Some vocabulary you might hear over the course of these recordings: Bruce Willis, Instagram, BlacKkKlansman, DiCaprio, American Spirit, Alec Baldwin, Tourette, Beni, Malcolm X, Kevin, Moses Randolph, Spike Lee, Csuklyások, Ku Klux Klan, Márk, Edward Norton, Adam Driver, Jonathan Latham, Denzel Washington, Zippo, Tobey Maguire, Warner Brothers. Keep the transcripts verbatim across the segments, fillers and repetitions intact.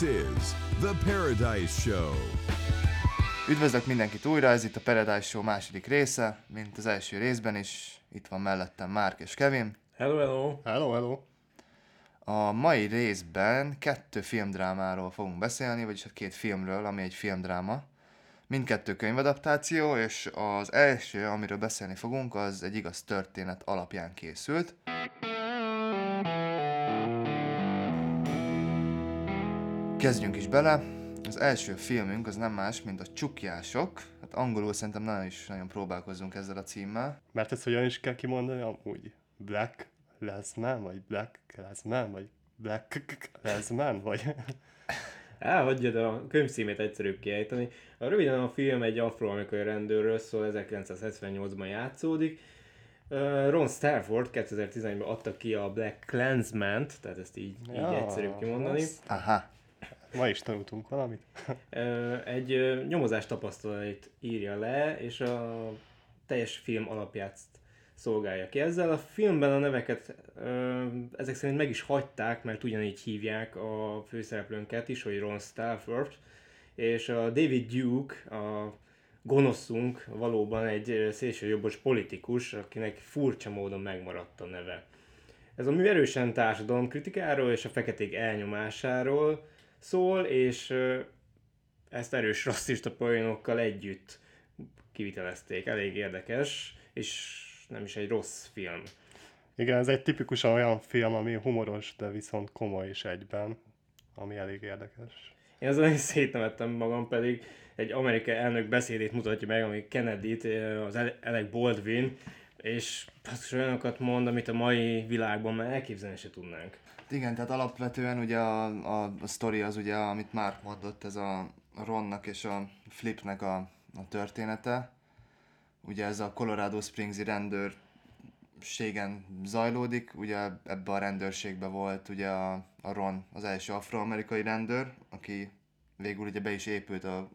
This is the Paradise Show. Üdvözlök mindenkit újra, ez itt a Paradise Show második része, mint az első részben is. Itt van mellettem Márk és Kevin. Hello, hello. Hello, hello. A mai részben kettő filmdrámáról fogunk beszélni, vagyis a két filmről, ami egy filmdráma. Mindkettő könyvadaptáció, és az első, amiről beszélni fogunk, az egy igaz történet alapján készült. Kezdjünk is bele. Az első filmünk az nem más, mint a Csukjások. Hát angolul szerintem nagyon is nagyon próbálkozzunk ezzel a címmel. Mert ezt hogyan is kell kimondani amúgy? BlacKkKlansman, vagy BlacKkKlansman, vagy BlacKkKlansman, vagy... Elhagyjad a könyvcímét egyszerűbb kiejteni. A röviden a film egy afroamerikai rendőrről szól, ezerkilencszázhetvennyolcban játszódik. Ron Stafford kétezer-tizenegyben adta ki a BlacKkKlansmant, tehát ezt így, ja, így egyszerűbb kimondani. Rossz. Aha. Ma is tanultunk valamit. Egy nyomozás tapasztalatait írja le, és a teljes film alapját szolgálja ki ezzel. A filmben a neveket ö, ezek szerint meg is hagyták, mert ugyanígy hívják a főszereplőnket is, hogy Ron Stafford, és a David Duke, a gonoszunk, valóban egy szélsőjobbos politikus, akinek furcsa módon megmaradt a neve. Ez a mű erősen társadalomkritikáról és a feketék elnyomásáról szól, és ö, ezt erős rasszista poénokkal együtt kivitelezték. Elég érdekes, és nem is egy rossz film. Igen, ez egy tipikusan olyan film, ami humoros, de viszont komoly is egyben, ami elég érdekes. Én azon is szétnevettem magam, pedig egy amerikai elnök beszédét mutatja meg, ami Kennedyt, az Alec Baldwin, és azt olyanokat mond, amit a mai világban már elképzelni se tudnánk. Igen, tehát alapvetően ugye a, a, a sztori az ugye, amit már mondott, ez a Ronnak és a Flipnek a, a története. Ugye ez a Colorado Springs-i rendőrségen zajlódik, ugye ebbe a rendőrségbe volt ugye a, a Ron, az első afroamerikai rendőr, aki végül ugye be is épült a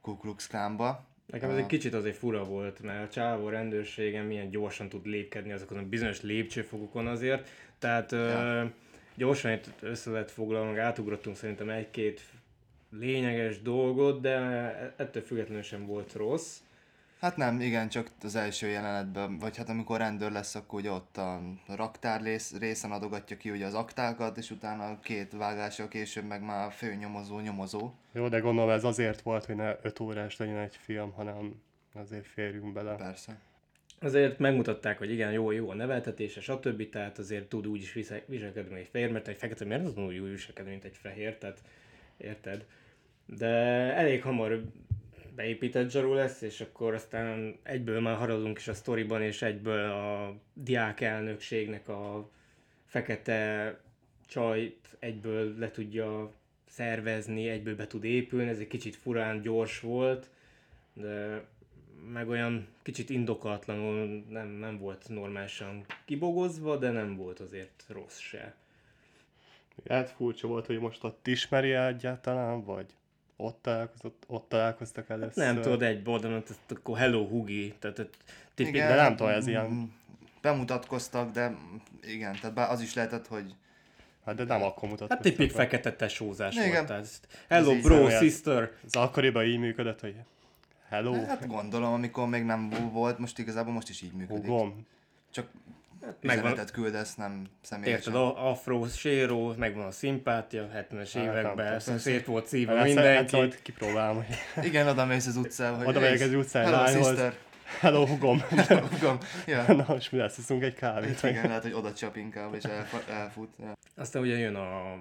Ku Klux Klánba. Nekem ez egy kicsit azért fura volt, mert a csávó rendőrségen milyen gyorsan tud lépkedni azokon a bizonyos lépcsőfokokon azért, tehát ja. ö, gyorsan itt össze lett foglalva, átugrottunk szerintem egy-két lényeges dolgot, de ettől függetlenül sem volt rossz. Hát nem, igen, csak az első jelenetben, vagy hát amikor rendőr lesz, akkor ugye ott a raktár részen adogatja ki ugye az aktákat, és utána két vágással később meg már főnyomozó, nyomozó. Jó, de gondolom ez azért volt, hogy ne öt órás legyen egy film, hanem azért férjünk bele. Persze. Azért megmutatták, hogy igen, jó, jó a neveltetése, stb. Tehát azért tud úgy is viselkedni egy fehér, mert egy fekete miért az úgy viselkedni, mint egy fehér, tehát érted? De elég hamar beépített zsaru lesz, és akkor aztán egyből már haradunk is a sztoriban, és egyből a diákelnökségnek a fekete csajt egyből le tudja szervezni, egyből be tud épülni, ez egy kicsit furán gyors volt, de meg olyan kicsit indokatlanul nem, nem volt normálisan kibogozva, de nem volt azért rossz se. Hát furcsa volt, hogy most ott ismeri egyáltalán, vagy? Ott, találkozott, ott találkoztak először. Hát nem tudod, egy boldon, akkor hello Hugi, tehát tipik, de nem tudom, ez ilyen... Bemutatkoztak, de igen, tehát az is lehetett, hogy... Hát de nem akkor mutatkoztak. Hát tipik fekete tesózás volt, tehát hello ez bro, sister. Az akkoriban így működött, hogy hello. Hát gondolom, amikor még nem volt, most igazából most is így működik. Hugom. Csak üzenetet küldesz, nem személyesen. Érted, afro, séró, megvan a szimpátia, hetvenes hát, években, szét volt szíve hát, mindenki. Hát kipróbálom. Igen, oda mész az utcán. Oda megyek az utcán. Hello, lányhoz. Sister. Hello, hugom. Hello, hugom. Ja. Na, és mi lesz, iszunk egy kávét. Itt, igen, lehet, hogy oda csap inkább, és elfut. Ja. Aztán ugye jön a,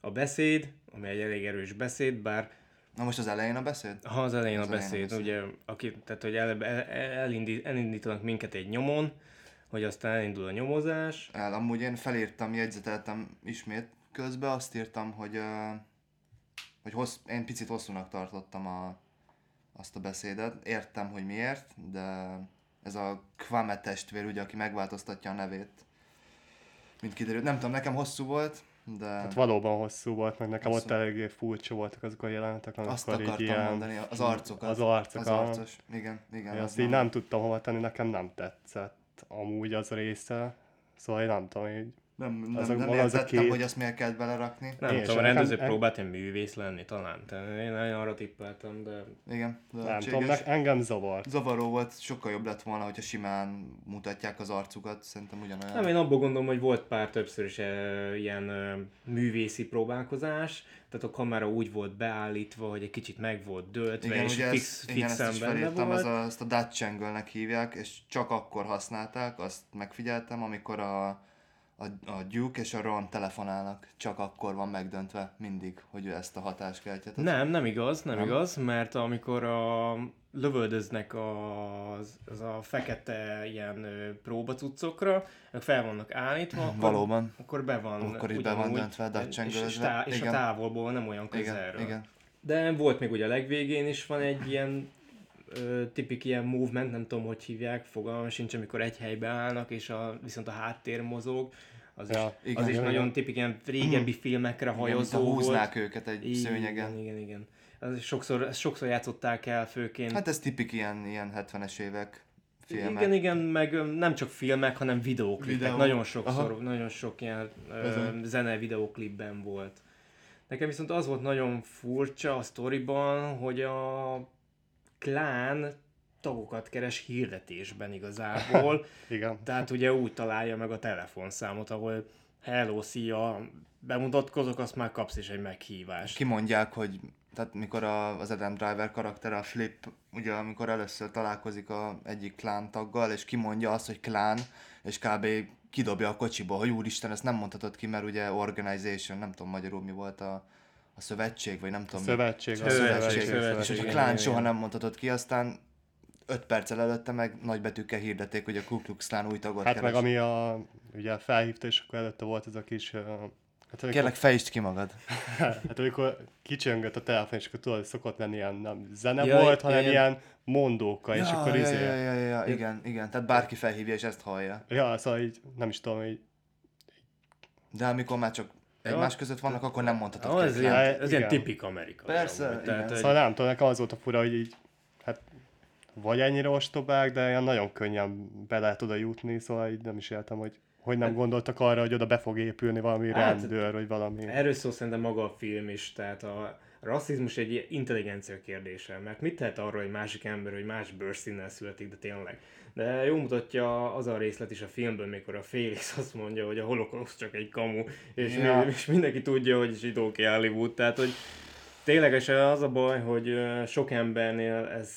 a beszéd, ami egy elég erős beszéd, bár... Na most az elején a beszéd? Ha, az elején, az a, elején beszéd, a beszéd, ugye, aki, tehát hogy el, el, elindít, elindítanak minket egy nyomon, hogy aztán elindul a nyomozás. El, amúgy én felírtam, jegyzeteltem ismét közben, azt írtam, hogy, uh, hogy hossz, én picit hosszúnak tartottam a, azt a beszédet. Értem, hogy miért, de ez a Kwame testvér, ugye, aki megváltoztatja a nevét, mint kiderült. Nem tudom, nekem hosszú volt, de... Hát valóban hosszú volt, meg nekem hosszú. Ott eléggé furcsa voltak azok a jelenetek, amikor azt akartam ilyen... mondani, az arcokat. Az arcokat. Az arcos, igen, igen. Én azt így nem tudtam hova tenni, nekem nem tetszett amúgy az része, szóval én nem tudom, így Nem, nem, nem értettem, két... hogy azt miért kellett belerakni. Nem én tudom, a rendező en... próbált egy művész lenni talán, te. Én arra tippeltem, de... Igen, nem tudom, engem zavar. Zavaró volt, sokkal jobb lett volna, hogyha simán mutatják az arcukat, szerintem ugyanolyan. Nem, én abból gondolom, hogy volt pár többször is e, ilyen e, művészi próbálkozás, tehát a kamera úgy volt beállítva, hogy egy kicsit meg volt döltve, igen, és ugye fix, ez, fixen igen, benne felírtam, volt. Igen, ezt a Dutch Angle-nek hívják, és csak akkor használták, azt megfigyeltem, amikor a... a Duke és a Ron telefonálnak, csak akkor van megdöntve mindig, hogy ő ezt a hatást keltje. Nem, nem igaz, nem, nem igaz, mert amikor a lövöldöznek az, az a fekete ilyen próbacuccokra, fel vannak állítva, akkor, valóban. Akkor be van, akkor ugyanúgy, be van döntve, de és, tá- és a távolból nem olyan közelről. Igen, igen. De volt még ugye a legvégén is van egy ilyen tipik ilyen movement, nem tudom, hogy hívják, fogalmam sincs, amikor egy helybe állnak, és a, viszont a háttér mozog, az ja, is, igen, az is igen, nagyon tipik ilyen régebbi mm. filmekre hajozó volt. Húznák őket egy igen, szőnyegen. Igen, igen, igen. Sokszor, ezt sokszor játszották el főként. Hát ez tipik ilyen, ilyen hetvenes évek filmek. Igen, igen, meg nem csak filmek, hanem videóklipek. Videó. Nagyon sokszor, aha. Nagyon sok ilyen ö, zene videóklipben volt. Nekem viszont az volt nagyon furcsa a sztoriban, hogy a Klán tagokat keres hirdetésben igazából. Igen. Tehát ugye úgy találja meg a telefonszámot, ahol hello, szia, bemutatkozok, azt már kapsz is egy meghívást. Kimondják, hogy tehát mikor a, az Adam Driver karakter, a Flip, ugye amikor először találkozik a egyik klán taggal, és kimondja azt, hogy klán, és kb. Kidobja a kocsiba, hogy úristen, ezt nem mondhatod ki, mert ugye organization, nem tudom magyarul mi volt a... A szövetség, vagy nem tudom. Szövetség, a szövetség. szövetség. És hogy a klán soha nem mondhatod ki, aztán öt perccel előtte meg nagybetűkkel hirdették, hogy a Ku Klux Klan új tagot hát keres. Meg ami a, ugye felhívta, és akkor előtte volt ez a kis... Hát amikor, kérlek, fejtsd ki magad. Hát amikor kicsöngött a telefon, és akkor tudod, hogy szokott lenni ilyen nem zene ja, volt, hanem ilyen, ilyen mondóka, ja, és akkor ja, izé... Ja, ja, ja, ja, igen, igen, tehát bárki felhívja, és ezt hallja. Ja, szóval így, nem is tudom, így... De amikor már csak... Egymás között vannak, akkor nem mondhatod ah, ki. Ez ilyen, ez ilyen tipik amerikai. Persze. Amúgy, tehát, szóval nem tudom, nekem az volt a fura, hogy így, hát vagy ennyire ostobák, de ilyen nagyon könnyen be lehet oda jutni, szóval így nem is értem, hogy, hogy nem hát, gondoltak arra, hogy oda be fog épülni valami hát, rendőr, vagy valami. Erről szól szerintem maga a film is, tehát a rasszizmus egy intelligencia kérdése, mert mit tehet arról egy másik ember, hogy más bőrszínnel születik, de tényleg. De jó mutatja az a részlet is a filmből, mikor a Félix azt mondja, hogy a holokauszt csak egy kamu, és, ja. mi, és mindenki tudja, hogy zsidóké Hollywood, tehát hogy ténylegesen az a baj, hogy sok embernél ez,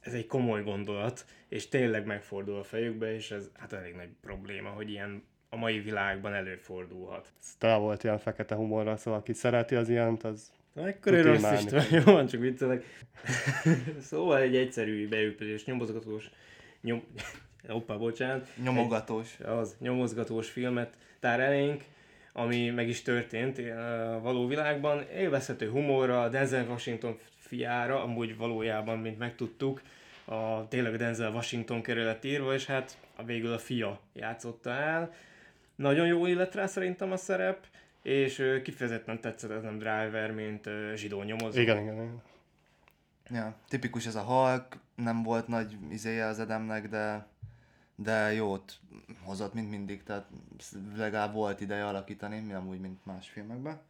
ez egy komoly gondolat, és tényleg megfordul a fejükbe, és ez hát elég nagy probléma, hogy ilyen a mai világban előfordulhat. Talán volt ilyen fekete humorra, szóval aki szereti az ilyent, az... Ekkor rasszista, jó van, csak viccelek. Szóval egy egyszerű beüpülés, nyomozgatós, nyom... Opa, bocsánat. Nyomogatós. Egy, az nyomozgatós filmet tár elénk, ami meg is történt a való világban. Élvezhető humorra, Denzel Washington fiára, amúgy valójában, mint megtudtuk, a, tényleg Denzel Washington kerület írva, és hát a végül a fia játszotta el. Nagyon jó életre szerintem a szerep. És kifejezetten tetszett ez nem Driver, mint zsidó nyomozó. Igen, igen, igen. Ja, tipikus ez a Hulk, nem volt nagy izéje az Adamnek, de, de jót hozott, mint mindig, tehát legalább volt ideje alakítani, mi amúgy, mint más filmekben.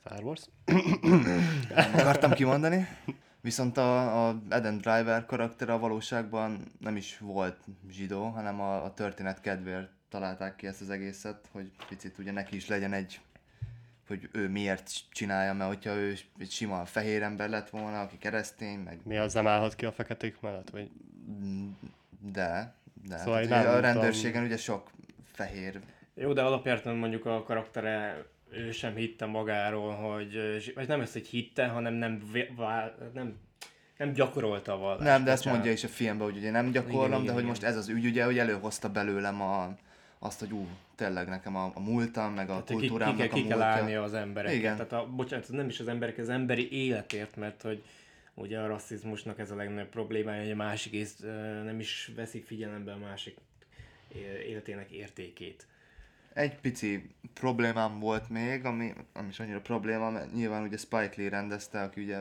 Star Wars. Nem akartam kimondani. Viszont a, a Adam Driver karakter a valóságban nem is volt zsidó, hanem a, a történet kedvéért találták ki ezt az egészet, hogy picit ugye neki is legyen egy, hogy ő miért csinálja, mert hogyha ő egy sima fehér ember lett volna, aki keresztény, meg... Mi az nem állhat ki a feketék mellett, vagy? De, de. Szóval hát, a rendőrségen tudom. Ugye sok fehér... Jó, de alapjártan mondjuk a karaktere, ő sem hitte magáról, hogy... Vagy nem ezt, hogy hitte, hanem nem... nem Nem gyakorolta a vallást. Nem, de ezt mondja is a filmben, hogy ugye nem gyakorlom, igen, de igen, hogy most ez az ügy ugye, hogy előhozta belőlem a, azt, hogy ú, tényleg nekem a, a múltam, meg a hát, kultúrámnak ki, ki, ki, ki a múltja. Ki kell állnia az embereket. Igen. Tehát a, bocsánat, nem is az emberek, az emberi életért, mert hogy ugye a rasszizmusnak ez a legnagyobb problémája, hogy a másik ész nem is veszik figyelembe a másik életének értékét. Egy pici problémám volt még, ami, ami is annyira probléma, mert nyilván ugye Spike Lee rendezte, aki ugye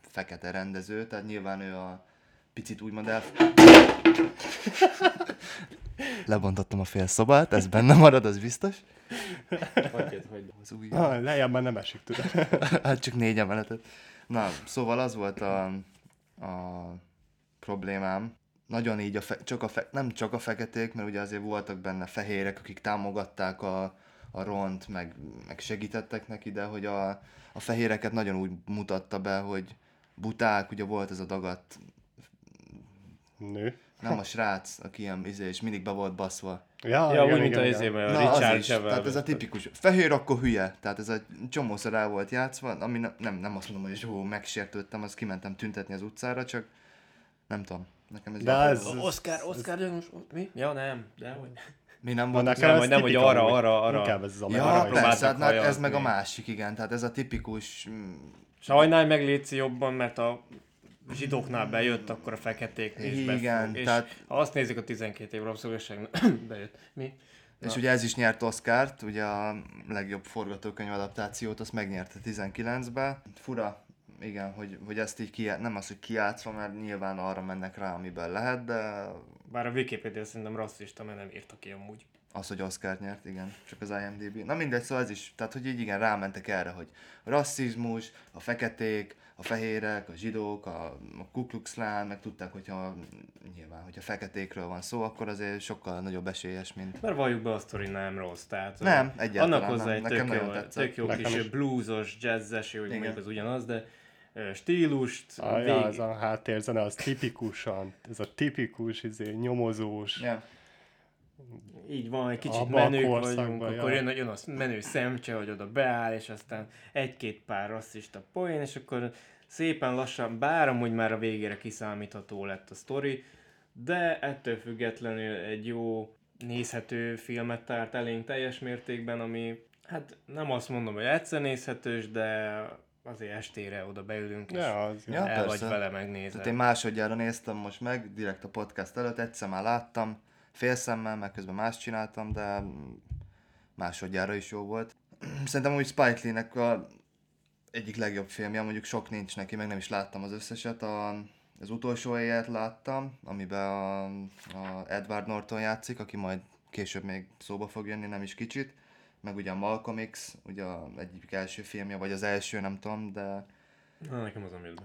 fekete rendező, tehát nyilván ő a picit úgymond el... Lebontottam a fél szobát, ez benne marad, az biztos. Hagyjad, hagyd az új. Ah, lejjebb már nem esik, tudod. Hát csak négy emeletet. Na, szóval az volt a, a problémám. Nagyon így, a fe, csak a fe, nem csak a feketék, mert ugye azért voltak benne fehérek, akik támogatták a, a Ront, meg, meg segítettek neki, de hogy a, a fehéreket nagyon úgy mutatta be, hogy buták, ugye volt ez a dagadt nő. Nem a srác, aki ilyen izé, és mindig be volt baszva. Ja, ja igen, úgy, mint igen, a izébe, a na, Richard Chevel. Tehát ez a tipikus, fehér akkor hülye. Tehát ez a csomószor rá volt játszva, ami ne, nem, nem azt mondom, hogy jó, megsértődtem, azt kimentem tüntetni az utcára, csak nem tudom. Nekem ez de az... Az Oscar, Oscar, ez... Gyanús, mi? Ja, nem, de hogy... Mi nem volt? Nem, hogy nem, hogy arra, arra, arra. Inkább ez az amely. Ja, persze, hát hajat, ez meg mi? A másik, igen. Tehát ez a tipikus... Sajnálj meg, létszi jobban, mert a... zsidóknál bejött, akkor a feketéknél is befog. És tehát... ha azt nézik, a tizenkét év rabszolgaság bejött. Mi? Na. És ugye ez is nyert Oscart, ugye a legjobb forgatókönyv adaptációt, azt megnyerte tizenkilencben. Fura, igen, hogy, hogy ezt így kijátszva, nem az, hogy kijátszva, mert nyilván arra mennek rá, amiben lehet, de... Bár a Wikipedia szerintem rasszista, mert nem írta ki amúgy. Az, hogy Oscart nyert, igen, csak az IMDb. Na mindegy, szóval ez is, tehát hogy így igen, rámentek erre, hogy rasszizmus, a feketék, a fehérek, a zsidók, a, a Ku Klux Klan, meg tudták, hogyha nyilván, hogyha feketékről van szó, akkor azért sokkal nagyobb esélyes, mint... Mert valljuk be, a sztori nem rossz, tehát... Nem, egyáltalán annak hozzá egy tök jó, tök jó nekem kis is. Bluesos, jazzes, hogy mondjuk az ugyanaz, de stílust... Ah, vég... ja, ez a háttérzene, az tipikusan, ez a tipikus, izé, nyomozós... Yeah. Így van, egy kicsit abba menők vagyunk, akkor jön, jön a menő szemcse, hogy oda beáll, és aztán egy-két pár rasszista poén, és akkor szépen lassan, bár amúgy már a végére kiszámítható lett a sztori, de ettől függetlenül egy jó nézhető filmet tárt elénk teljes mértékben, ami hát nem azt mondom, hogy egyszer nézhetős, de azért estére oda beülünk, és ja, ja, el persze. Vagy vele megnézed. Tehát én másodjára néztem most meg, direkt a podcast előtt, egyszer már láttam, félszemmel, meg közben más csináltam, de másodjára is jó volt. Szerintem úgy Spike Lee-nek a egyik legjobb filmje, mondjuk sok nincs neki, meg nem is láttam az összeset. A, az utolsó éjjelt láttam, amiben a, a Edward Norton játszik, aki majd később még szóba fog jönni, nem is kicsit. Meg ugye a Malcolm X, ugye egyik első filmje, vagy az első, nem tudom, de... Na, nekem az nem jött be.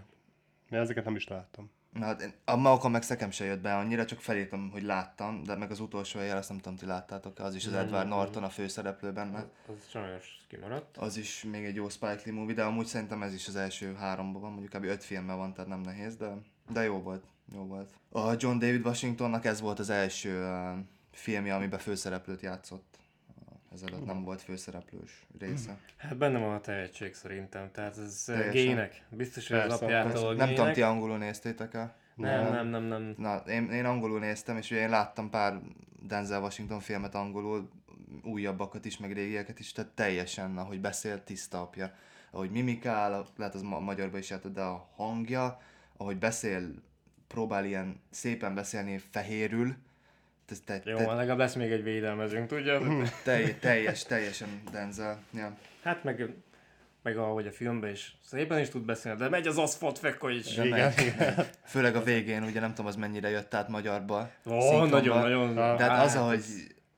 De ezeket nem is láttam. Na hát a Malcolm meg nekem se jött be annyira, csak felírtam, hogy láttam, de meg az utolsó éjjel, azt nem tudom, ti láttátok, az is az Edward Norton a főszereplő benne. Az, az sajnos kimaradt. Az is még egy jó Spike Lee movie, de amúgy szerintem ez is az első háromban van, mondjuk kb. öt filme van, tehát nem nehéz, de, de jó volt, jó volt. A John David Washingtonnak ez volt az első uh, filmje, amiben főszereplőt játszott. Ezelőtt nem volt főszereplős része. Hát benne van a tehetség szerintem, tehát ez teljesen. Gének. Biztos, hogy persze, alapjától gének. Nem tudom, ti angolul néztétek el? Nem, nem, nem. nem, nem. Na, én, én angolul néztem, és ugye én láttam pár Denzel Washington filmet angolul, újabbakat is, meg régieket is, tehát teljesen, ahogy beszél, tiszta apja. Ahogy mimikál, lehet az ma- magyarban is játott, de a hangja, ahogy beszél, próbál ilyen szépen beszélni fehérül. Te, te, te, Jó, te... legalább lesz még egy védelmezünk, tudja? Telj, teljes, teljesen Denzel. Ja. Hát meg, meg ahogy a filmben is szépen is tud beszélni, de megy az aszfaltfekko is. Igen, igen. Igen. Főleg a végén, ugye nem tudom, az mennyire jött át magyarba. Ó, nagyon-nagyon. Tehát á, az, ahogy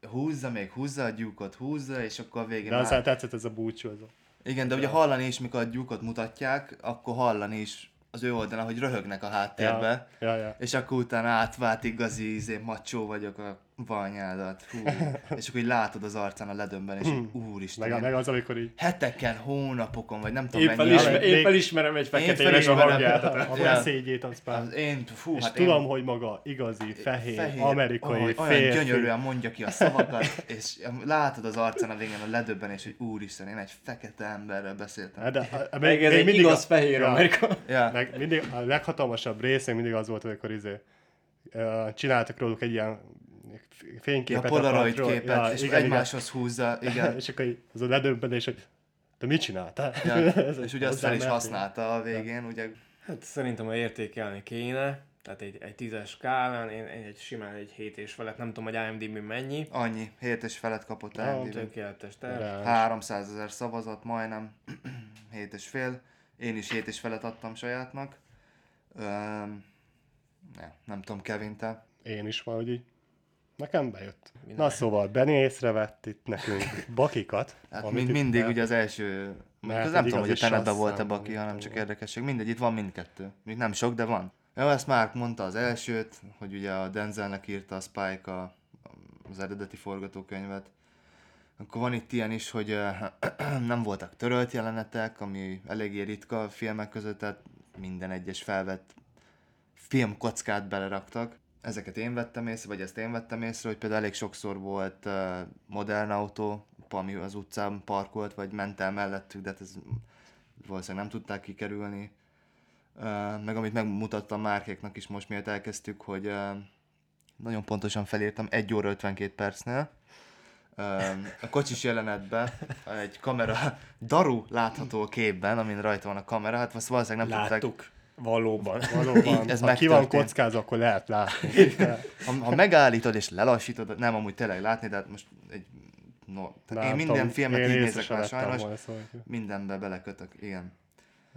húzza még, húzza a gyúkot, húzza, és akkor a végén de már... aztán tetszett ez a búcsú. Az a... Igen, de ugye hallani is, mikor a gyúkot mutatják, akkor hallani is az ő oldalán, hogy röhögnek a háttérbe, ja, ja, ja. És akkor utána átvált igazi, izé, macsó vagyok a vanyádat, hú. És akkor így látod az arcán a ledönben, és így, úristen, meg, meg az, amikor így... heteken, hónapokon, vagy nem tudom mennyi... Ismer, én felismerem egy feketének a hangjádat. A beszédjét az pár. Az én, fú, és hát tudom, én... hogy maga igazi, fehér, fehér amerikai, oh, férfi. Olyan gyönyörűen mondja ki a szavakat, és látod az arcán a végén a ledönben, és hogy úristen, én egy fekete emberrel beszéltem. De, a, meg ez egy igaz a... fehér ja. Amerika. Ja. Meg mindig, a leghatalmasabb részén mindig az volt, amikor izé, csináltak róluk egy ilyen fényképet. Ja, polaroid képet, ja, és igen, egymáshoz igen. Húzza. Igen. És akkor az a ledöbbenés, hogy te mit csináltál? Ja. És ugye azt fel is használta a végén, ja. Ugye? Hát szerintem, ha értékelni kéne, tehát egy, egy tízes skálán, én egy simán egy hét és felett, nem tudom, hogy IMDb mennyi. Annyi, hét és felett kapott IMDb. Tökéletes, tehát. háromszázezer szavazat, majdnem, hét és fél. Én is hét és felett adtam sajátnak. Öm, ne, nem tudom, Kevin, te? Én is valahogy így. Nekem bejött. Minden. Na szóval, Beni észrevett itt nekünk bakikat. Hát mind, mindig el... ugye az első... Mert az nem tudom, hogy a tenetben volt a baki, hanem csak érdekesség. Mindegy, itt van mindkettő. Még nem sok, de van. Jó, ezt Márk mondta az elsőt, hogy ugye a Denzelnek írta a Spike a, az eredeti forgatókönyvet. Akkor van itt ilyen is, hogy nem voltak törölt jelenetek, ami eléggé ritka a filmek között, tehát minden egyes felvett filmkockát beleraktak. Ezeket én vettem észre, vagy ezt én vettem észre, hogy például elég sokszor volt uh, modern autó, ami az utcán parkolt, vagy ment el mellettük, de hát ez valószínűleg nem tudták kikerülni. Uh, meg amit megmutattam Márkéknak is most, miért elkezdtük, hogy uh, nagyon pontosan felírtam egy óra ötvenkét percnél. A kocsis jelenetben egy kamera daru látható képben, amin rajta van a kamera, hát azt valószínűleg nem láttuk. Tudták... Valóban, valóban. Ez ha ki van kockázva, akkor lehet látni. Ha, ha megállítod és lelassítod, nem amúgy tényleg látni, de hát most egy... No. Tehát én minden tudom, filmet én így nézek már sajnos, mindenbe belekötök, igen.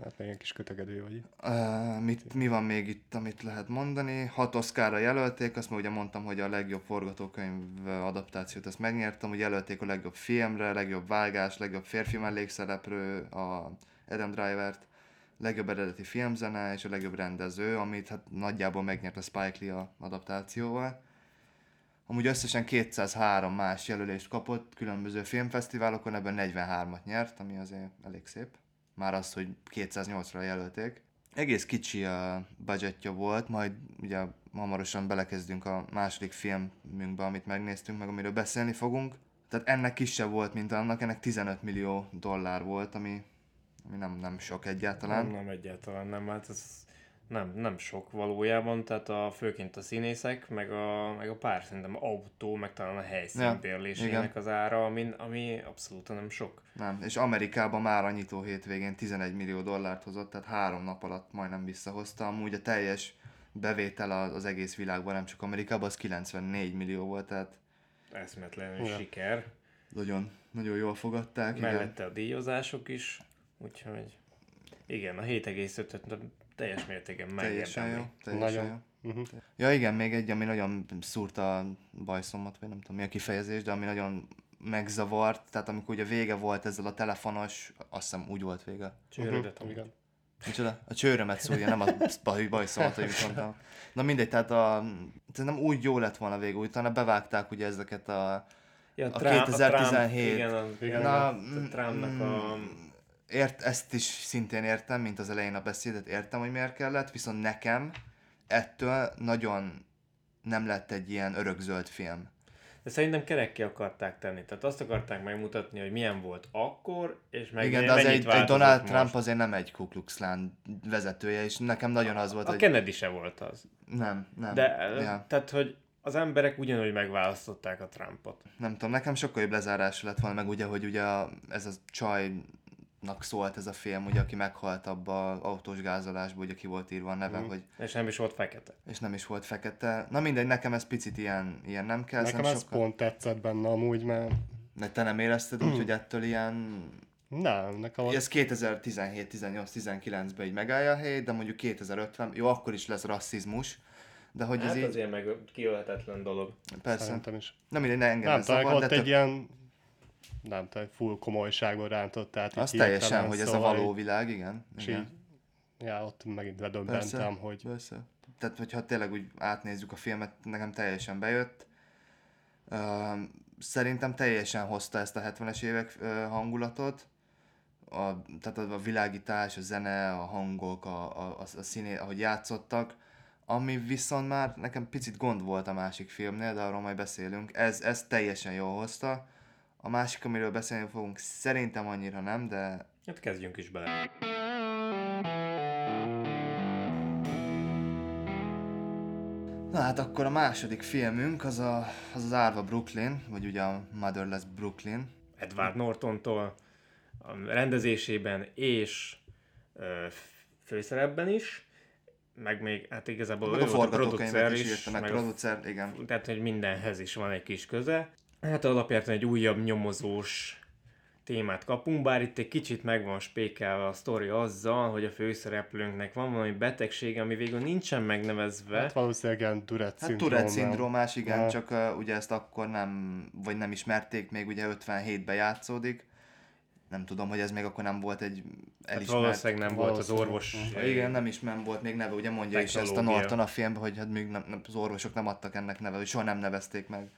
Hát még egy kis kötögedő vagy. Uh, mit, mi van még itt, amit lehet mondani? Hat Oscarra jelölték, azt már ugye mondtam, hogy a legjobb forgatókönyv adaptációt ezt megnyertem, ugye jelölték a legjobb filmre, legjobb vágás, legjobb férfi mellékszereplő, a Adam Drivert, legjobb eredeti filmzene és a legjobb rendező, amit hát nagyjából megnyert a Spike Lee adaptációval. Amúgy összesen kétszázhárom más jelölést kapott különböző filmfesztiválokon, ebben negyvenhármat nyert, ami azért elég szép. Már az, hogy kétszáznyolcra jelölték. Egész kicsi a budgetja volt, majd ugye hamarosan belekezdünk a második filmünkbe, amit megnéztünk, meg amiről beszélni fogunk. Tehát ennek kisebb volt, mint annak, ennek tizenöt millió dollár volt, ami, ami nem, nem sok egyáltalán. Nem, nem egyáltalán, nem, hát ez nem, nem sok valójában, tehát a, főként a színészek, meg a, meg a pár szerintem autó, meg talán a helyszínbérlésének ja, az ára, ami, ami abszolút nem sok. Nem, és Amerikában már a nyitó hétvégén tizenegy millió dollárt hozott, tehát három nap alatt majdnem visszahozta. Amúgy a teljes bevétel az egész világban, nem csak Amerikában, az kilencvennégy millió volt, tehát... Eszmetlenül siker. Nagyon, nagyon jól fogadták. Mellette igen. A díjazások is, úgyhogy... Igen, a hét egész öt teljes mértéken megértem. Teljesen jó. Uh-huh. Ja igen, még egy, ami nagyon szúrta a bajszomat, vagy nem tudom mi a kifejezés, de ami nagyon megzavart, tehát amikor ugye vége volt ezzel a telefonos, azt hiszem úgy volt vége. Csőrödet, uh-huh. Igen. Micsoda? A csőrömet szúrja, nem a bajszomat, hogy mondtam. Na mindegy, tehát a, nem úgy jó lett volna vége, utána bevágták ugye ezeket a, ja, a, a Trump, kétezer-tizenhét. A Trump, igen, a, igen, na, a Trumpnak a... Ért, ezt is szintén értem, mint az elején a beszédet, értem, hogy miért kellett, viszont nekem ettől nagyon nem lett egy ilyen örökzöld film. De szerintem kerekké akarták tenni, tehát azt akarták megmutatni, hogy milyen volt akkor, és meg igen, de az egy, egy Donald most. Trump azért nem egy Ku Klux Klan vezetője, és nekem nagyon az volt, a hogy... A Kennedy se volt az. Nem, nem. De, ja. Tehát, hogy az emberek ugyanúgy megválasztották a Trumpot. Nem tudom, nekem sokkal jobb lezárás lett volna, meg ugye, hogy ugye ez a csaj... nak szólt ez a film, ugye, aki meghalt abba az autós gázolásba, ugye ki volt írva a neve, mm. hogy... És nem is volt fekete. És nem is volt fekete. Na mindegy, nekem ez picit ilyen, ilyen nem kell. Nekem ez sokkal... pont tetszett benne amúgy, mert... De te nem érezted úgy, hogy ettől ilyen... Nem, nekem... Az... Ez kétezer-tizenhét, tizennyolc, tizenkilencben így megállja a hely, de mondjuk kétezer-ötven, jó, akkor is lesz rasszizmus, de hogy hát ez így... Hát azért meg kiölhetetlen dolog. Persze. Szerintem is. Na mindegy, ne engem ez zavar, de... Tök... Egy ilyen... nem tudom, full komolyságon rántott, tehát az teljesen, hogy szóval ez a való világ, igen. igen. Így, já, ott megint ledöbbentem, hogy... Persze. Tehát, hogyha tényleg úgy átnézzük a filmet, nekem teljesen bejött. Uh, szerintem teljesen hozta ezt a hetvenes évek uh, hangulatot. A, tehát a világítás, a zene, a hangok, a, a, a színé, ahogy játszottak. Ami viszont már nekem picit gond volt a másik filmnél, de arról majd beszélünk. Ez, ez teljesen jól hozta. A másik, amiről beszélni fogunk, szerintem annyira nem, de... Hát kezdjünk is bele. Na hát akkor a második filmünk az a, az, az Árva Brooklyn, vagy ugye a Motherless Brooklyn. Edward Nortontól a rendezésében és ö, főszerepben is, meg még hát igazából meg ő volt a producer is, is meg, meg a producer, igen. Tehát, hogy mindenhez is van egy kis köze. Hát alapjártan egy újabb nyomozós témát kapunk, bár itt egy kicsit meg van spékelve a sztori azzal, hogy a főszereplőnknek van valami betegsége, ami végül nincsen megnevezve. Hát valószínűleg ilyen Tourette-szindrómás. Hát Tourette-szindrómás, igen, de... csak uh, ugye ezt akkor nem, vagy nem ismerték, még ugye ötvenhétben játszódik. Nem tudom, hogy ez még akkor nem volt egy elismert... Hát valószínűleg nem volt az orvos... Uh, igen, nem is nem volt még neve, ugye mondja technológia. Is ezt a Norton a filmben, hogy hát még nem, nem, az orvosok nem adtak ennek neve, hogy soha nem nevezték meg.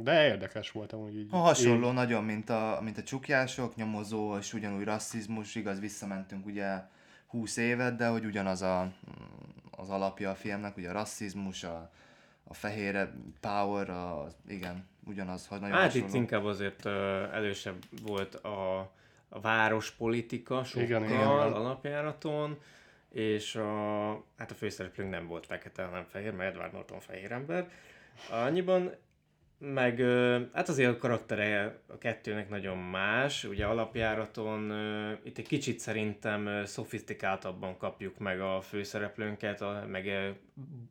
De érdekes volt amúgy így. Hasonló én... nagyon, mint a, mint a csuklyások, nyomozó, és ugyanúgy rasszizmus, igaz, visszamentünk ugye húsz évet, de hogy ugyanaz a, az alapja a filmnek, ugye a rasszizmus, a, a fehér power, a, igen, ugyanaz, hogy nagyon hát hasonló. Hát itt inkább azért uh, elősebb volt a, a várospolitika sokkal alapjáraton, és a, hát a főszereplőnk nem volt fekete, hanem fehér, mert Edward Norton fehér ember. Annyiban meg hát azért a karaktere a kettőnek nagyon más, ugye alapjáraton itt egy kicsit szerintem szofisztikáltabban kapjuk meg a főszereplőnket, a, meg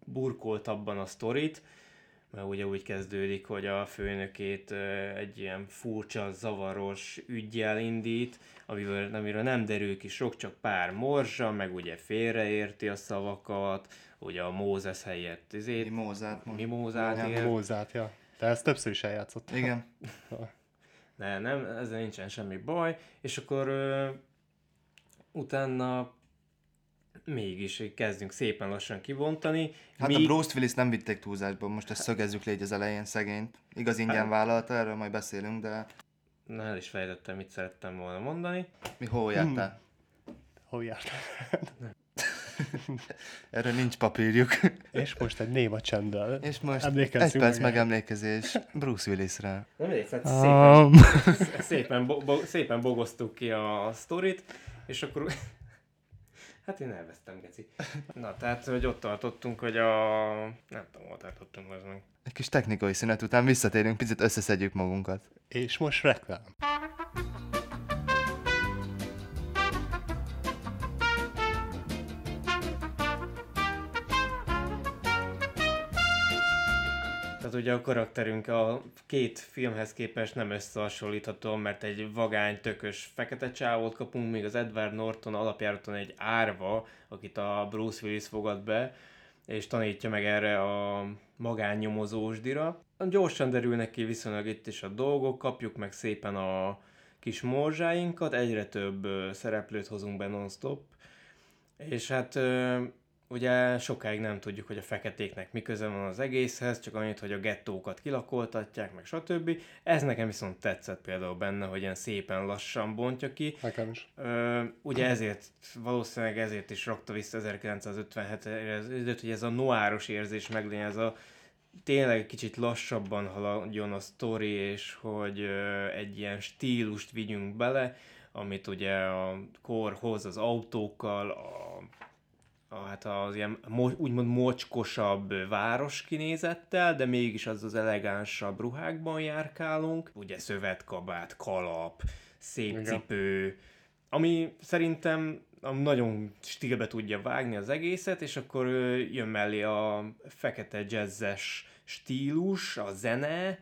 burkoltabban a sztorit, mert ugye úgy kezdődik, hogy a főnökét egy ilyen furcsa, zavaros üggyel indít, amiről, amiről nem derül ki sok, csak pár morzsa, meg ugye félreérti a szavakat, ugye a Mózes helyett ezért, Mimózát, Mimózát, Mimózát, ja. De ezt többször is eljátszott. Igen. De nem, ezzel nincsen semmi baj. És akkor ö, utána mégis kezdünk szépen lassan kivontani. Hát míg... a Bruce Willis nem vitték túlzásba, most ezt szögezzük le így az elején szegényt. Igaz ingyen hát... vállalta, erről majd beszélünk, de... Na, el is fejtettem, mit szerettem volna mondani. Mi hol jártál? Hmm. Hol jártál? Erről nincs papírjuk. És most egy néma csenddel. És most emlékezzünk egy perc megemlékezés Bruce Willisre. Nem mindegy, hát um. szépen, szépen, bo- bo- szépen bogoztuk ki a sztorit, és akkor... Hát én elvesztem, geci. Na, tehát, hogy ott tartottunk, hogy a... Nem tudom, ott tartottunk az meg. Egy kis technikai szünet után visszatérünk, picit összeszedjük magunkat. És most reklám. Tehát ugye a karakterünk a két filmhez képest nem összehasonlítható, mert egy vagány, tökös, fekete csávót kapunk, míg az Edward Norton alapjáraton egy árva, akit a Bruce Willis fogad be, és tanítja meg erre a magánnyomozósdira. Gyorsan derülnek ki viszonylag itt is a dolgok, kapjuk meg szépen a kis morzsáinkat, egyre több szereplőt hozunk be non-stop, és hát... Ugye sokáig nem tudjuk, hogy a feketéknek mi köze van az egészhez, csak annyit, hogy a gettókat kilakoltatják, meg stb. Ez nekem viszont tetszett például benne, hogy ilyen szépen lassan bontja ki. Nekem is. Ö, ugye ezért, valószínűleg ezért is rakta vissza ezerkilencszázötvenhetre, hogy ez a noáros érzés meglegyen, ez a tényleg kicsit lassabban haladjon a sztori, és hogy ö, egy ilyen stílust vigyünk bele, amit ugye a korhoz, az autókkal, a... A, hát az ilyen úgymond mocskosabb város kinézettel, de mégis az az elegánsabb ruhákban járkálunk. Ugye szövetkabát, kalap, szép igen. Cipő, ami szerintem nagyon stílbe tudja vágni az egészet, és akkor jön mellé a fekete jazzes stílus, a zene,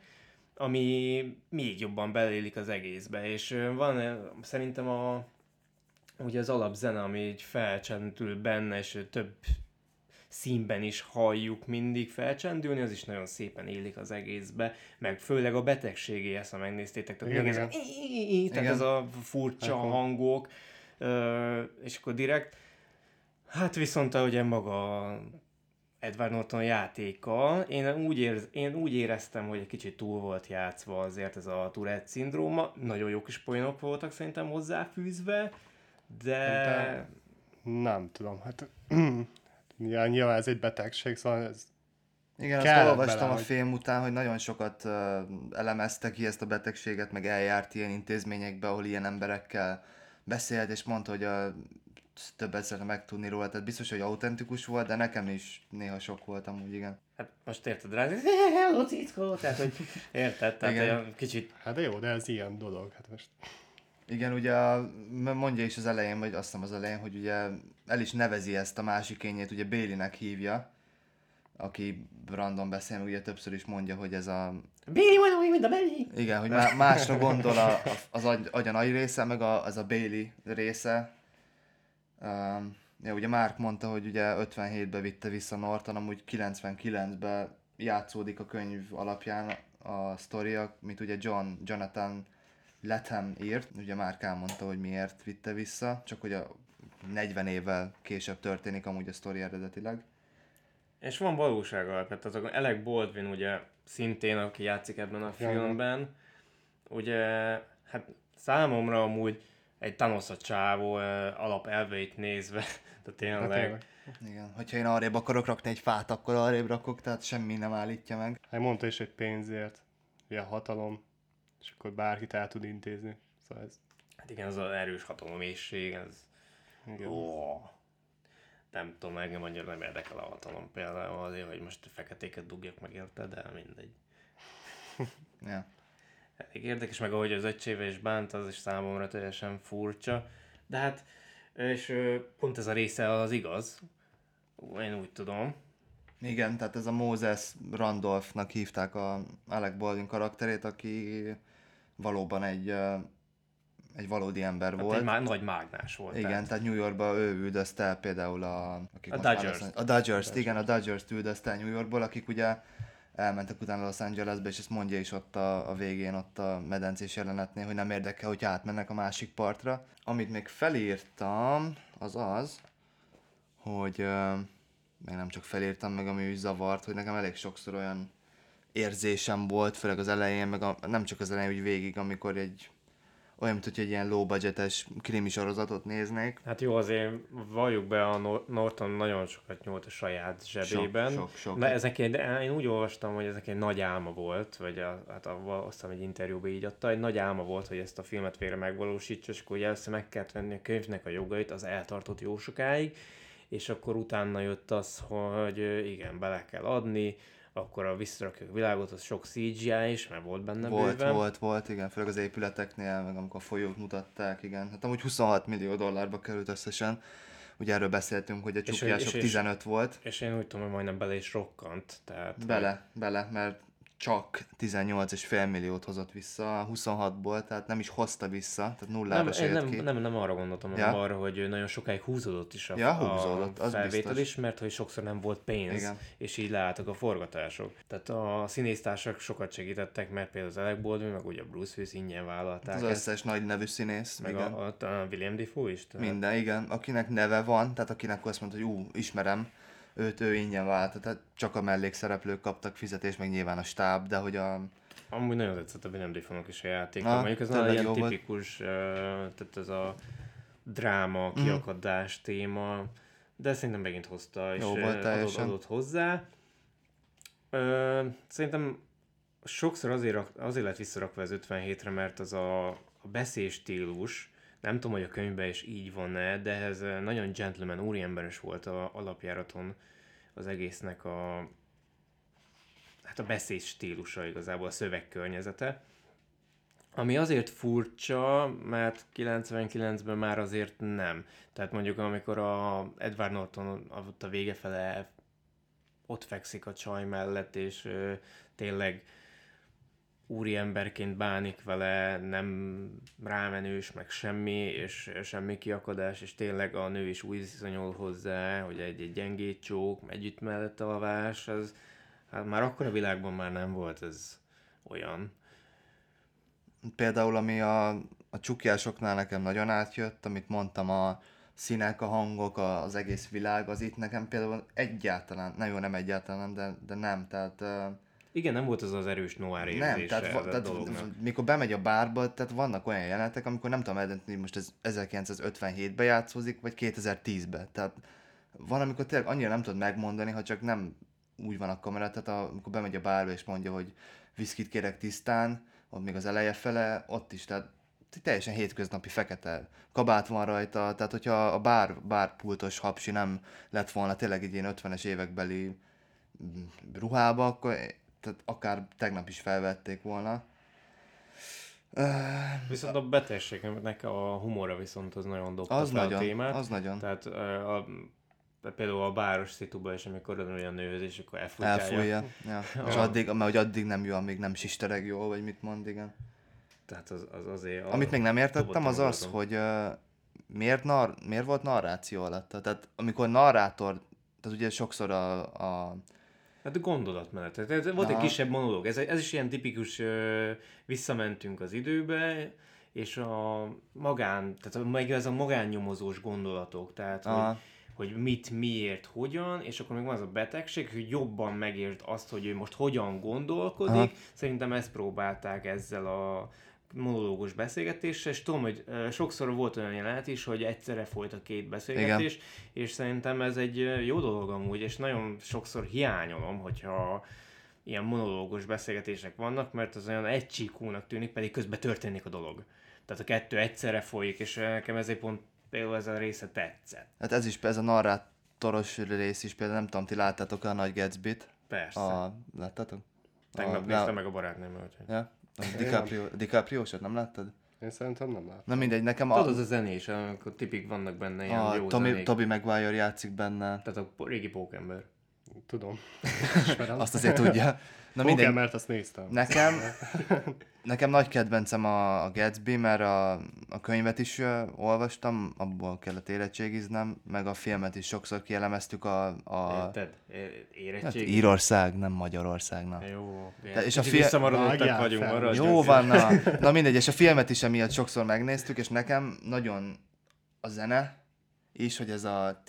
ami még jobban belélik az egészbe, és van szerintem a... Ugye az alapzene, ami így felcsendül benne, és több színben is halljuk mindig felcsendülni, az is nagyon szépen élik az egészbe, meg főleg a betegségé, ezt ha megnéztétek, tehát igen, igen. Ez, tehát ez a furcsa akkor. Hangok, és akkor direkt, hát viszont ugye maga Edward Norton játéka, én úgy, érz, én úgy éreztem, hogy egy kicsit túl volt játszva azért ez a Tourette-szindróma, nagyon jó kis poénok voltak szerintem hozzáfűzve, De... de... Nem tudom, hát ja, nyilván ez egy betegség, szóval ez igen, azt olvastam bele, a hogy... film után, hogy nagyon sokat uh, elemeztek ki ezt a betegséget, meg eljárt ilyen intézményekbe, ahol ilyen emberekkel beszélt, és mondta, hogy uh, többet szeretne megtudni róla, tehát biztos, hogy autentikus volt, de nekem is néha sok volt amúgy, igen. Hát most érted rá, hogy hello, Cicco, tehát hogy érted, tehát igen. Kicsit... Hát jó, de ez ilyen dolog, hát most... Igen, ugye mondja is az elején, vagy azt hiszem az elején, hogy ugye el is nevezi ezt a másik kényét, ugye Bailey-nek hívja, aki random beszél, ugye többször is mondja, hogy ez a... Bailey van úgy, mint a Bailey! Igen, hogy má- másra gondol a, az agy, agya nagy része, meg a, az a Bailey része. Um, ja, ugye Márk mondta, hogy ugye ötvenhétben vitte vissza Norton, amúgy kilencvenkilencben játszódik a könyv alapján a sztoria, mint ugye John, Jonathan Latham írt. Ugye Márk elmondta, hogy miért vitte vissza, csak hogy a negyven évvel később történik amúgy a sztori eredetileg. És van valóság alapját, azokon Alec Baldwin ugye szintén, aki játszik ebben a filmben, ugye hát számomra amúgy egy Thanos a csávó alapelveit nézve, de tényleg... Hát, igen, hogyha én arrébb akarok rakni egy fát, akkor arrébb rakok, tehát semmi nem állítja meg. Hát mondta is, hogy pénzért, ugye hatalom, és akkor bárkit el tud intézni, szóval ez... Hát igen, az az erős hatalomészség, ez... Igen. Oh. Nem tudom, engem annyira nem érdekel a hatalom például azért, hogy most feketéket dugjak meg érte, de mindegy. Ja. Elég érdekes, meg ahogy az öccsével is bánt, az is számomra teljesen furcsa. De hát, és pont ez a része az igaz. Én úgy tudom. Igen, tehát ez a Moses Randolphnak hívták a Alec Baldwin karakterét, aki valóban egy... Egy valódi ember hát volt. Egy má- nagy mágnás volt. Igen, tehát, tehát New Yorkban ő üldözte el például a... A Dodgers. A Dodgers, igen, a Dodgers-t üldözte el New Yorkból, akik ugye elmentek utána Los Angelesbe, és ezt mondja is ott a, a végén, ott a medencés jelenetnél, hogy nem érdekel, hogy átmennek a másik partra. Amit még felírtam, az az, hogy euh, még nem csak felírtam meg, ami úgy zavart, hogy nekem elég sokszor olyan érzésem volt, főleg az elején, meg a, nem csak az elején, úgy végig, amikor egy... Olyan, mint hogy egy ilyen low-budgetes krimi sorozatot néznék. Hát jó, azért valljuk be, a Norton nagyon sokat nyúlt a saját zsebében. Sok, sok, sok. De ezek egy, én úgy olvastam, hogy ezek egy nagy álma volt, vagy a, hát aztán egy interjúban így adta, egy nagy álma volt, hogy ezt a filmet végre megvalósítsa, és akkor ugye össze meg kellett venni a könyvnek a jogait, az eltartott jó sokáig, és akkor utána jött az, hogy igen, bele kell adni, akkor a visszarakjuk világot, az sok cé gé i is, mert volt benne volt, bőven. Volt, volt, volt, igen, főleg az épületeknél, meg amikor a folyót mutatták, igen. Hát amúgy huszonhat millió dollárba került összesen, ugye erről beszéltünk, hogy a csukjások tizenöt volt. És én úgy tudom, hogy majdnem bele is rokkant, tehát... Bele, hogy... bele, mert csak tizennyolc egész öt milliót hozott vissza, huszonhatból, tehát nem is hozta vissza, tehát nullára sért ki. Nem, nem arra gondoltam, hanem ja. arra, hogy nagyon sokáig húzódott is a, ja, húzódott, a felvétel is, mert hogy sokszor nem volt pénz, igen. És így leálltak a forgatások. Tehát a színésztársak sokat segítettek, mert például az Alec Baldwin, meg ugye Bruce Willis ingyen vállalták. Az összes nagy nevű színész. Meg igen. A, a, a William Defoe is. Tehát... Minden, igen. Akinek neve van, tehát akinek azt mondta, hogy ú, ismerem, őt ő ingyen vált, tehát csak a mellékszereplők kaptak fizetést, meg nyilván a stáb, de hogy a... Amúgy nagyon tetszett a William Defoe-nak is a játéka, na, mondjuk ez nagyon ilyen tipikus, uh, tehát ez a dráma, kiakadás mm. téma, de szerintem megint hozta, és adott, adott hozzá. Uh, szerintem sokszor azért, azért lett visszarakva az ötvenhétre, mert az a, a beszélstílus, nem tudom, hogy a könyvben is így van-e, de ez nagyon gentleman, úriemberes volt a alapjáraton az egésznek a, hát a beszéd stílusa igazából, a szövegkörnyezete. Ami azért furcsa, mert kilencvenkilencben már azért nem. Tehát mondjuk amikor a Edward Norton a végefele ott fekszik a csaj mellett, és ő, tényleg... úriemberként bánik vele, nem rámenős, meg semmi, és semmi kiakadás, és tényleg a nő is úgy viszonyul hozzá, hogy egy-egy gyengét csók, együtt mellett alvás, az, hát már akkor a világban már nem volt ez olyan. Például, ami a, a csukjásoknál nekem nagyon átjött, amit mondtam, a színek, a hangok, a, az egész világ, az itt nekem például egyáltalán, nem jó, nem egyáltalán, de, de nem, tehát... Igen, nem volt az az erős noir érzése. Nem, tehát, va- tehát mikor bemegy a bárba, tehát vannak olyan jelenetek, amikor nem tudom eldönteni, hogy most ez ezerkilencszázötvenhétben játszózik, vagy kétezer-tízben. Tehát van, amikor tényleg annyira nem tudod megmondani, ha csak nem úgy van a kamera, tehát amikor bemegy a bárba és mondja, hogy viszkit kérek tisztán, ott még az eleje fele, ott is, tehát teljesen hétköznapi fekete kabát van rajta, tehát hogyha a bár, bárpultos hapsi nem lett volna tényleg egy ilyen ötvenes évekbeli ruhába, akkor... tehát akár tegnap is felvették volna. Viszont a betegségnek a humora viszont az nagyon dobta az fel nagyon, a témát. Az nagyon. Tehát a például a báros szituban is, amikor adon olyan nőhöz, és akkor elfújtálja. Elfújja, ja. És addig, mert addig nem jó, amíg nem sistereg jól, vagy mit mond, igen. Tehát az, az azért... Amit még nem értettem, az az, hogy uh, miért, nar- miért volt narráció alatta? Tehát amikor narrátor, tehát ugye sokszor a... a... Hát gondolatmenet. Tehát volt Aha. egy kisebb monológ. Ez, ez is ilyen tipikus, uh, visszamentünk az időbe, és a magán, tehát meg ez a magánnyomozós gondolatok, tehát hogy, hogy mit, miért, hogyan, és akkor még van az a betegség, hogy jobban megért azt, hogy ő most hogyan gondolkodik. Aha. Szerintem ezt próbálták ezzel a monológus beszélgetéssel, és tudom, hogy sokszor volt olyan jelenet is, hogy egyszerre folyt a két beszélgetés, igen. És szerintem ez egy jó dolog amúgy, és nagyon sokszor hiányolom, hogyha ilyen monológus beszélgetések vannak, mert az olyan egysíkúnak tűnik, pedig közben történik a dolog. Tehát a kettő egyszerre folyik, és nekem ezért pont például ez a része tetszett. Hát ez is, ez a narrátoros rész is például, nem tudom, ti láttátok a Nagy Gatsbyt? Persze. A, láttátok? Tegnap a, néztem na... meg a barátnőmmel. Ja? DiCaprio, DiCaprio-sat nem láttad? Én szerintem nem láttam. Na mindegy, nekem a... Tudod, az a zenés, amikor tipik vannak benne ilyen a jó Tommy, zenék. Tobey Maguire játszik benne. Tehát a régi pókember. Tudom. Azt azért tudja. Na mindegy, mert azt néztem. Nekem, nekem nagy kedvencem a, a Gatsby, mert a, a könyvet is uh, olvastam, abból kellett érettségiznem, meg a filmet is sokszor kielemeztük a... a Érted? Érettségiznem? Írország, nem Magyarország. Na. Jó. De, és a fi- visszamaradottak vagyunk arra. Jó van, na. na mindegy, és a filmet is emiatt sokszor megnéztük, és nekem nagyon a zene... és hogy ez a...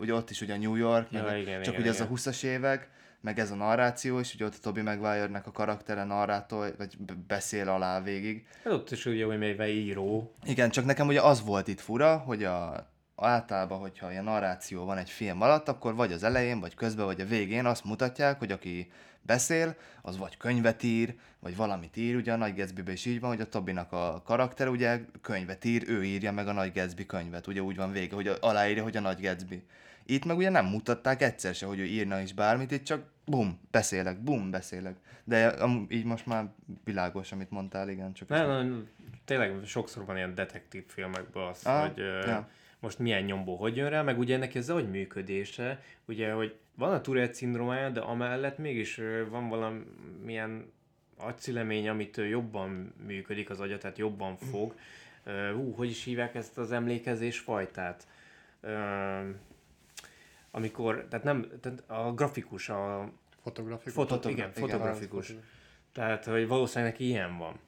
Ugye ott is ugye a New York, ja, meg, igen, csak igen, ugye igen. Ez a huszas évek, meg ez a narráció is, ugye ott a Tobey Maguire-nek a karaktere narrátor, vagy beszél alá végig. Hát ott is ugye olyan író. Igen, csak nekem ugye az volt itt fura, hogy a, általában, hogyha ilyen narráció van egy film alatt, akkor vagy az elején, vagy közben, vagy a végén azt mutatják, hogy aki beszél, az vagy könyvet ír, vagy valamit ír, ugye a Nagy Gatsbyben is így van, hogy a Tobinak a karakter, ugye könyvet ír, ő írja meg a Nagy Gatsby könyvet, ugye úgy van vége, hogy aláírja, hogy a Nagy Gatsby. Itt meg ugye nem mutatták egyszer se, hogy ő írna is bármit, itt csak bum, beszélek, bum, beszélek. De am- így most már világos, amit mondtál, igen. Csak nem, nem, tényleg sokszor van ilyen detektív filmekben az, ah, hogy ja. uh, most milyen nyomból hogy jön rá, meg ugye neki az agyműködése, ugye, hogy van a Tourette szindrómája, de amellett mégis van valamilyen agyszülemény, amitől jobban működik az agya, tehát jobban fog. Hú, hogy is hívják ezt az emlékezés fajtát? Amikor, tehát nem, tehát a grafikus, a... Fotografikus. Fotogra- igen, fotografikus. Igen, tehát, hogy valószínűleg neki ilyen van.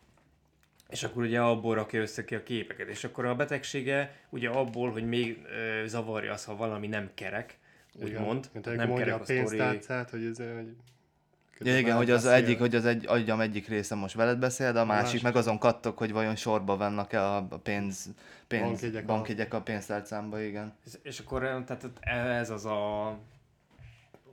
És akkor ugye abból rakja össze ki a képeket. És akkor a betegsége ugye abból, hogy még ö, zavarja az, ha valami nem kerek, úgymond, nem kerek a, a pénztárcát, hogy ez... Hogy... Ja, igen, hogy az, egyik, hogy az egy, agyam egyik része most veled beszél, de a, a másik, másik meg azon kattok, hogy vajon sorba vannak-e a pénz, pénz, bankjegyek a, a pénztárcámba, igen. És, és akkor tehát ez az a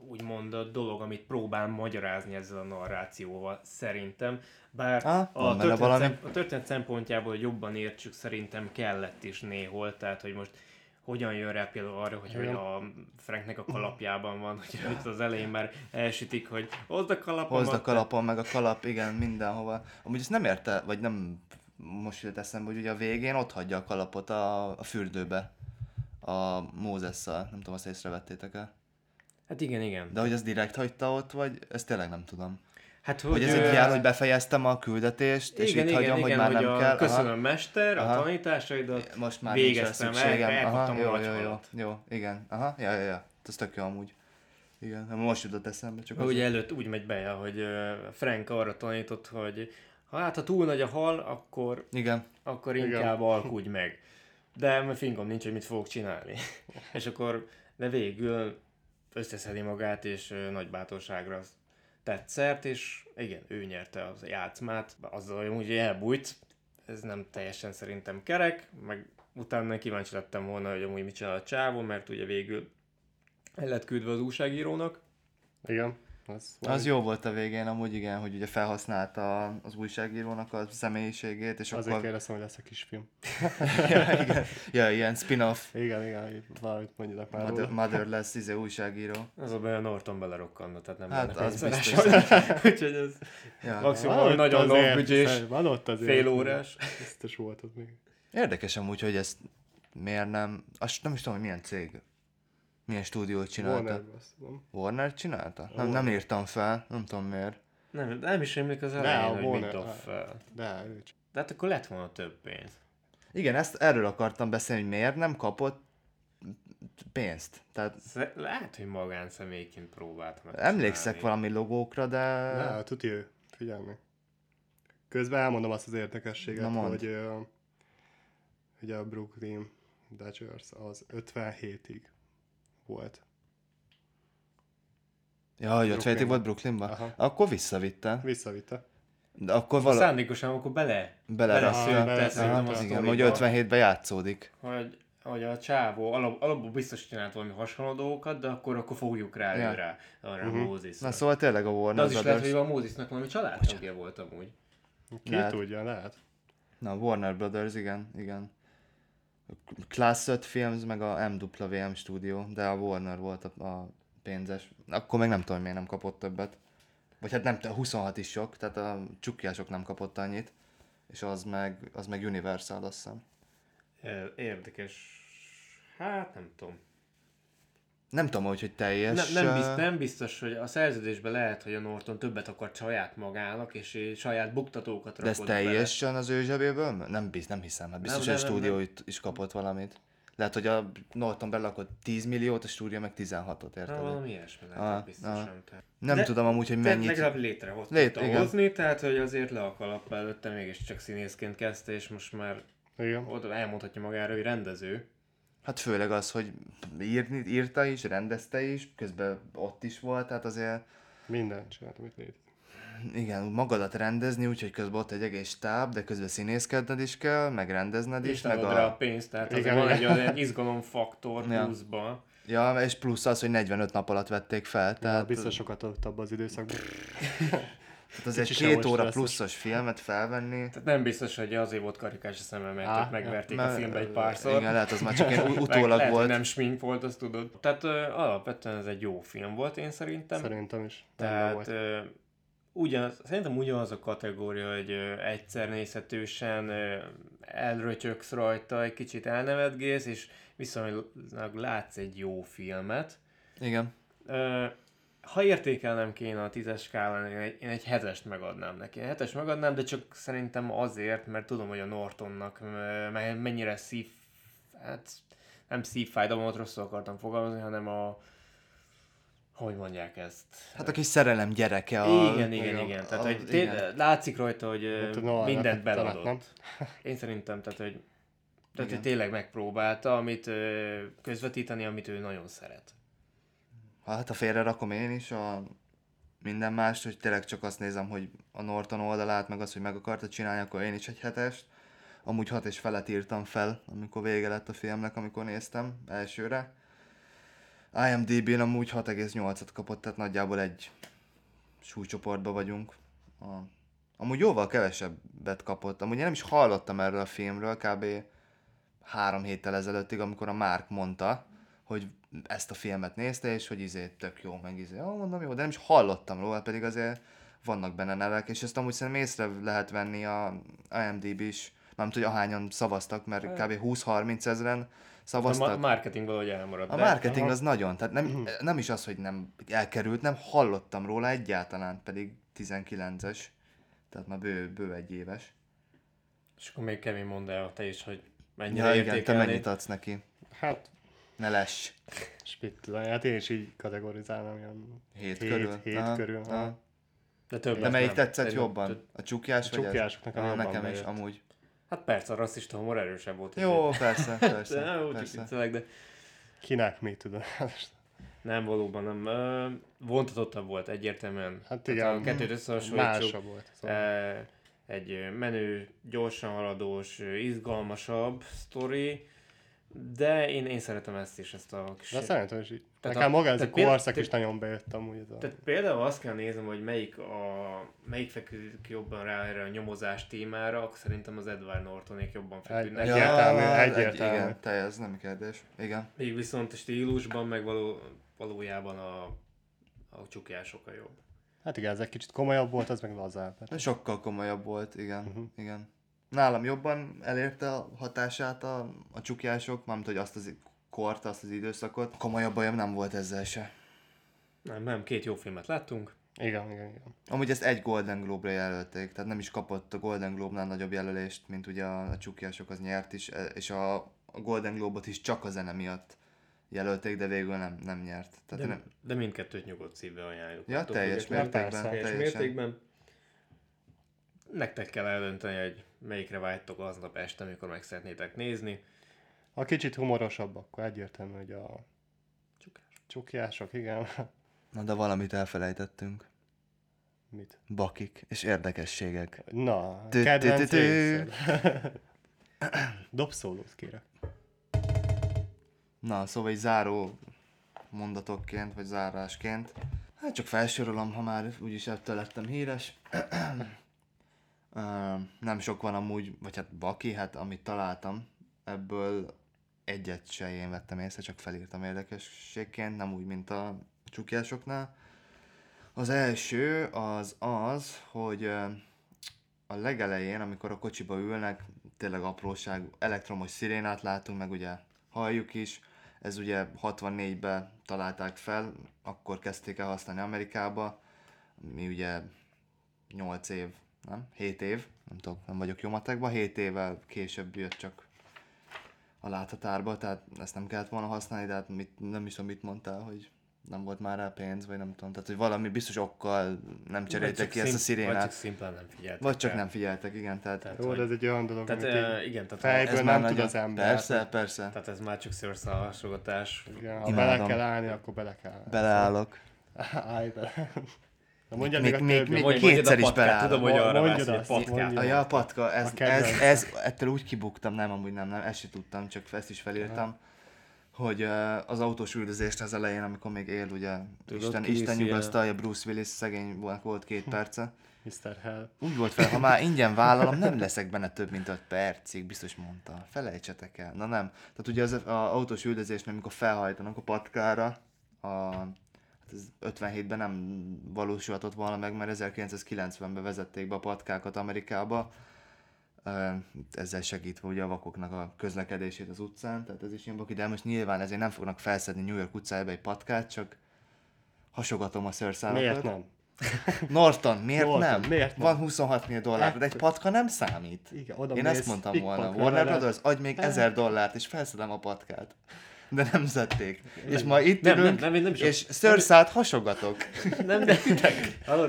úgymond a dolog, amit próbál magyarázni ezzel a narrációval, szerintem. Bár Há, a, történet szem, a történet szempontjából, hogy jobban értsük, szerintem kellett is néhol, tehát hogy most hogyan jön rá például arra, hogy, hogy a Franknek a kalapjában van, hogy ja. Az elején már elsütik, hogy hozd a kalapomat. Hozd a kalapon, meg a kalap, igen, mindenhova. Amúgy ezt nem érte, vagy nem most jött eszembe, hogy ugye a végén ott hagyja a kalapot a, a fürdőbe a Mózesszel. Nem tudom, azt észrevettétek el. Hát igen, igen. De hogy az direkt hagyta ott, vagy ezt tényleg nem tudom. Hát, hogy, hogy ez egy jár, hogy befejeztem a küldetést, igen, és itt igen, hagyom, igen, hogy már hogy nem a, kell. Köszönöm, aha. Mester, aha. A tanításaidat, most már végeztem el, elkaptam a nagyhalat. Jó, igen, aha, ja, ja, ja, ez tök jó amúgy. Igen, most jutott eszembe. Csak ugye előtt úgy megy be, hogy Frank arra tanított, hogy ha hát, ha túl nagy a hal, akkor, igen. akkor igen. inkább alkudj meg. De fingom nincs, hogy mit fogok csinálni. És akkor, de végül összeszedi magát, és nagy bátorságra tett szert, és igen, ő nyerte az játszmát, azzal úgy elbújt, ez nem teljesen szerintem kerek, meg utána kíváncsi lettem volna, hogy amúgy mit csinál a csávó, mert ugye végül el lett küldve az újságírónak. Igen. Az, az jó volt a végén, amúgy igen, hogy ugye felhasználta az újságírónak a személyiségét, és azért akkor... Azért kérdeztem, hogy lesz a kisfilm. ja, igen. ja, ilyen spin-off. Igen, igen, valamit mondjanak már Mother, Motherless, izé újságíró. Az a baj, a Norton belerokkant, tehát nem hát, benne pénzszeres. Úgyhogy ez ja. maximum nagyon long büdzsés, fél órás. Biztos volt ott még. Érdekes amúgy, hogy ezt miért nem... Azt nem is tudom, hogy milyen cég Milyen stúdiót csinálta? Warner, azt tudom. Warner csinálta? Nem, nem írtam fel, nem tudom miért. Nem, nem is emlik az elején, de, hogy mit dob fel. De, de, de hát akkor lett volna több pénz. Igen, ezt erről akartam beszélni, hogy miért nem kapott pénzt. Tehát... Lehet, hogy magánszemélyként próbált meg. Emlékszek valami logókra, de... Ne, tudja ő, figyelni. Közben elmondom azt az érdekességet, hogy, hogy a Brooklyn Dodgers az ötvenhétig volt. Jaj, ötvenhétig volt Brooklynban? Aha. Akkor visszavitte. Visszavitte. De akkor vala... Szándékosan, akkor bele... Belereszült. Igen, hogy ötvenhétben játszódik. Hogy, hogy a csávó alap, alapból biztos csinált valami hasonló dolgokat, de akkor, akkor fogjuk rá ja. őre, arra uh-huh. a Mózisra. Na szóval tényleg a Warner Brothers... Az is lehet, hogy a Mózisnak valami családtagja volt amúgy. Ki lehet. Tudja, lehet. Na, Warner Brothers, igen, igen. Class öt Films, meg a em dupla vé em stúdió, de a Warner volt a, a pénzes. Akkor meg nem tudom, miért nem kapott többet. Vagy hát nem, huszonhat is sok, tehát a csukkiások nem kapott annyit. És az meg, az meg Universal, azt hiszem. Érdekes. Hát nem tudom. Nem tudom, hogy, hogy teljes... Nem, nem, biztos, nem biztos, hogy a szerződésben lehet, hogy a Norton többet akart saját magának, és saját buktatókat rakott. De ez teljesen bele. Az ő zsebéből? Nem, biz, nem hiszem, hát biztos, nem, hogy a stúdió is kapott valamit. Lehet, hogy a Norton belakott tíz milliót, a stúdió meg tizenhatot, érted? Valami ilyesmi lehet, biztosan. Nem de, tudom amúgy, hogy mennyit... Legalább létrehoz Lét, tudta hozni, tehát hogy azért le a kalap előtte, mégiscsak színészként kezdte, és most már igen. Oda elmondhatja magára, hogy rendező. Hát főleg az, hogy írni, írta is, rendezte is, közben ott is volt, tehát azért... Mindent csinált, amit létezik. Igen, magadat rendezni, úgyhogy közben ott egy egész stáb, de közben színészkedned is kell, meg rendezned és is. És adod rá a pénzt, tehát azért van egy olyan izgalomfaktor ja. pluszban. Ja, és plusz az, hogy negyvenöt nap alatt vették fel, tehát... Ja, biztos sokat adott abban az időszakban. Tehát azért kicsi két óra pluszos filmet felvenni. Tehát nem biztos, hogy azért volt karikás a szemem, mert Há, megverték mert, a filmbe egy párszor. Igen, lehet, az már csak én utólag lehet, volt. Nem smink volt, azt tudod. Tehát ö, alapvetően ez egy jó film volt, én szerintem. Szerintem is. Tehát ö, ugyanaz, szerintem ugyanaz a kategória, hogy ö, egyszer nézhetősen ö, elrötyöksz rajta, egy kicsit elnevetgész, és viszonylag látsz egy jó filmet. Igen. Ö, Ha értékelnem kéne a tízes skálán, én egy hetest megadnám neki. Én hetest megadnám, de csak szerintem azért, mert tudom, hogy a Nortonnak mennyire szív... Hát nem szívfájdalmat, rosszul akartam fogalmazni, hanem a... Hogy mondják ezt? Hát a kis szerelem gyereke. A... Igen, igen, igen. A... Tehát, hogy igen. Látszik rajta, hogy tudom, mindent beladott. Én szerintem, tehát, hogy, tehát, hogy tényleg megpróbálta, amit közvetíteni, amit ő nagyon szeret. Hát a félre rakom én is a minden mást, hogy tényleg csak azt nézem, hogy a Norton oldalát, meg az, hogy meg akarta csinálni, akkor én is egy hetest. Amúgy hat és felet írtam fel, amikor vége lett a filmnek, amikor néztem elsőre. i em dé bén amúgy hat egész nyolcat kapott, tehát nagyjából egy súlycsoportban vagyunk. A... Amúgy jóval kevesebbet kapott. Amúgy én nem is hallottam erről a filmről, kb. Három héttel ezelőttig, amikor a Márk mondta, hogy ezt a filmet nézte, és hogy izé tök jó, meg izé, ah, mondom jó, de nem is hallottam róla, pedig azért vannak benne nevek, és ezt amúgy szerintem észre lehet venni a i em dé bé is, nem tudja, ahányan szavaztak, mert kb. húsz-harminc ezeren szavaztak. A marketing valahogy elmaradt. A marketing aha. az nagyon, tehát nem, nem is az, hogy nem elkerült, nem hallottam róla egyáltalán, pedig tizenkilences, tehát már bő, bő egy éves. És akkor még Kevin mondd el te is, hogy mennyire ja, értékelni. Igen, te mennyit adsz neki? Hát... Ne less. Spittulani. Hát én is így kategorizálnám ilyen hét, hét körül. Hét aha, körül aha. De, de melyik nem. tetszett Én jobban? Több... A csukjás vagy ez? A ah, nekem megyett. Is amúgy. Hát persze, a rasszista humor erősebb volt. Jó, így. persze, persze. de nem, persze. Viccelek, de... Kinek mi tudom. nem, valóban nem. Uh, vontatottabb volt egyértelműen. Hát igen, kettőt összehasonlítsuk. volt. Szóval. Uh, egy menő, gyorsan haladós, izgalmasabb sztori. De én, én szeretem ezt is, ezt a kis... De szerintem is így. Nekem maga ez a korszak is nagyon bejött amúgy. Ez a... Tehát például azt kell néznem, hogy melyik, a, melyik feküdik jobban rá erre a nyomozás témára, akkor szerintem az Edward Nortonék jobban feküdnek. Egy, egyértelmű, ja, egyértelmű. Egy, igen, teljes, ez nem kérdés. Igen. Még viszont a stílusban, meg való, valójában a, a csukjás sokkal jobb. Hát igen, ez egy kicsit komolyabb volt, az meg lazább. Hát. Sokkal komolyabb volt, igen, uh-huh. igen. Nálam jobban elérte a hatását a, a csukjások, mármint hogy azt az kort, azt az időszakot. Komolyabb bajom nem volt ezzel se. Nem, nem, két jó filmet láttunk. Igen, igen, igen. Amúgy ezt egy Golden Globe-ra jelölték, tehát nem is kapott a Golden Globe-nál nagyobb jelölést, mint ugye a, a Csukjások az nyert is, és a Golden Globe-ot is csak a zene miatt jelölték, de végül nem, nem nyert. Tehát de, nem... de mindkettőt nyugodt szívvel ajánljuk. Ja, Atok, teljes mértékben. Teljes mértékben. Nektek kell eldönteni, hogy melyikre vágytok aznap este, amikor meg szeretnétek nézni. Ha kicsit humorosabb, akkor egyértelmű, hogy a Csukjások. Csukjások, igen. Na, de valamit elfelejtettünk. Mit? Bakik és érdekességek. Na, kedvenc részed. Dobszólót kérek. Na, szóval egy záró mondatokként, vagy zárásként. Hát csak felsorolom, ha már úgyis ettől lettem híres. Nem sok van amúgy, vagy hát baki, hát amit találtam, ebből egyet se én vettem észre, csak felírtam érdekességként, nem úgy, mint a Csukjásoknál. Az első az az, hogy a legelején, amikor a kocsiba ülnek, tényleg apróság, elektromos szirénát látunk, meg ugye halljuk is. Ez ugye hatvannégyben találták fel, akkor kezdték el használni Amerikába, mi ugye nyolc év, nem? hét év, nem tudom, nem vagyok jó matekban, hét évvel később jött csak a láthatárba, tehát ezt nem kellett volna használni, de hát mit, nem is tudom, mit mondtál, hogy nem volt már rá pénz, vagy nem tudom, tehát hogy valami biztos okkal nem cseréltek ki ezt a szirénát. Vagy csak szimplán nem figyeltek. Vagy csak el. nem figyeltek, igen. Tehát, tehát, jó, de ez egy olyan dolog, tehát, amit igen, tehát fejből nem tud az ember. Persze, persze. Tehát ez már csak szőrszalhasogatás. Igen, ha Imádom. bele kell állni, akkor bele kell állni. Beleállok. Állj bele. Mondjad még, még, még kétszer is belállom. Tudom, hogy arra vász, hogy patkát. Ja, a patka, ez, a ez, ez, ez, ettől úgy kibuktam, nem, amúgy nem, nem, ezt sem tudtam, csak ezt is felírtam, hogy az autós üldözést az elején, amikor még él, ugye, Tudod, Isten, Isten nyugasztalja, Bruce Willis, szegény volt két perce. miszter Hell. Úgy volt fel, ha már ingyen vállalom, nem leszek benne több, mint öt percig, biztos mondta. Felejtsetek el. Na nem. Tehát ugye az, az autós üldözésnél, amikor felhajtanak a patkára, a... ötvenhétben nem valósulhatott volna meg, mert ezerkilencszázkilencvenben vezették be a patkákat Amerikába, ezzel segítve ugye a vakoknak a közlekedését az utcán, tehát ez is ilyen baki, de most nyilván ezért nem fognak felszedni New York utcájába egy patkát, csak hasogatom a szőrszálakat. Miért nem? Norton, miért, Norton nem? miért nem? Van huszonhat millió dollár, de egy patka nem számít. Igen, oda Én mész, ezt mondtam volna, Warner Brothers, adj még ezer dollárt és felszedem a patkát. De nem szedték. Nem, és ma itt nem, ülünk, nem, nem, nem és szőrszát hasogatok. Nem, nem,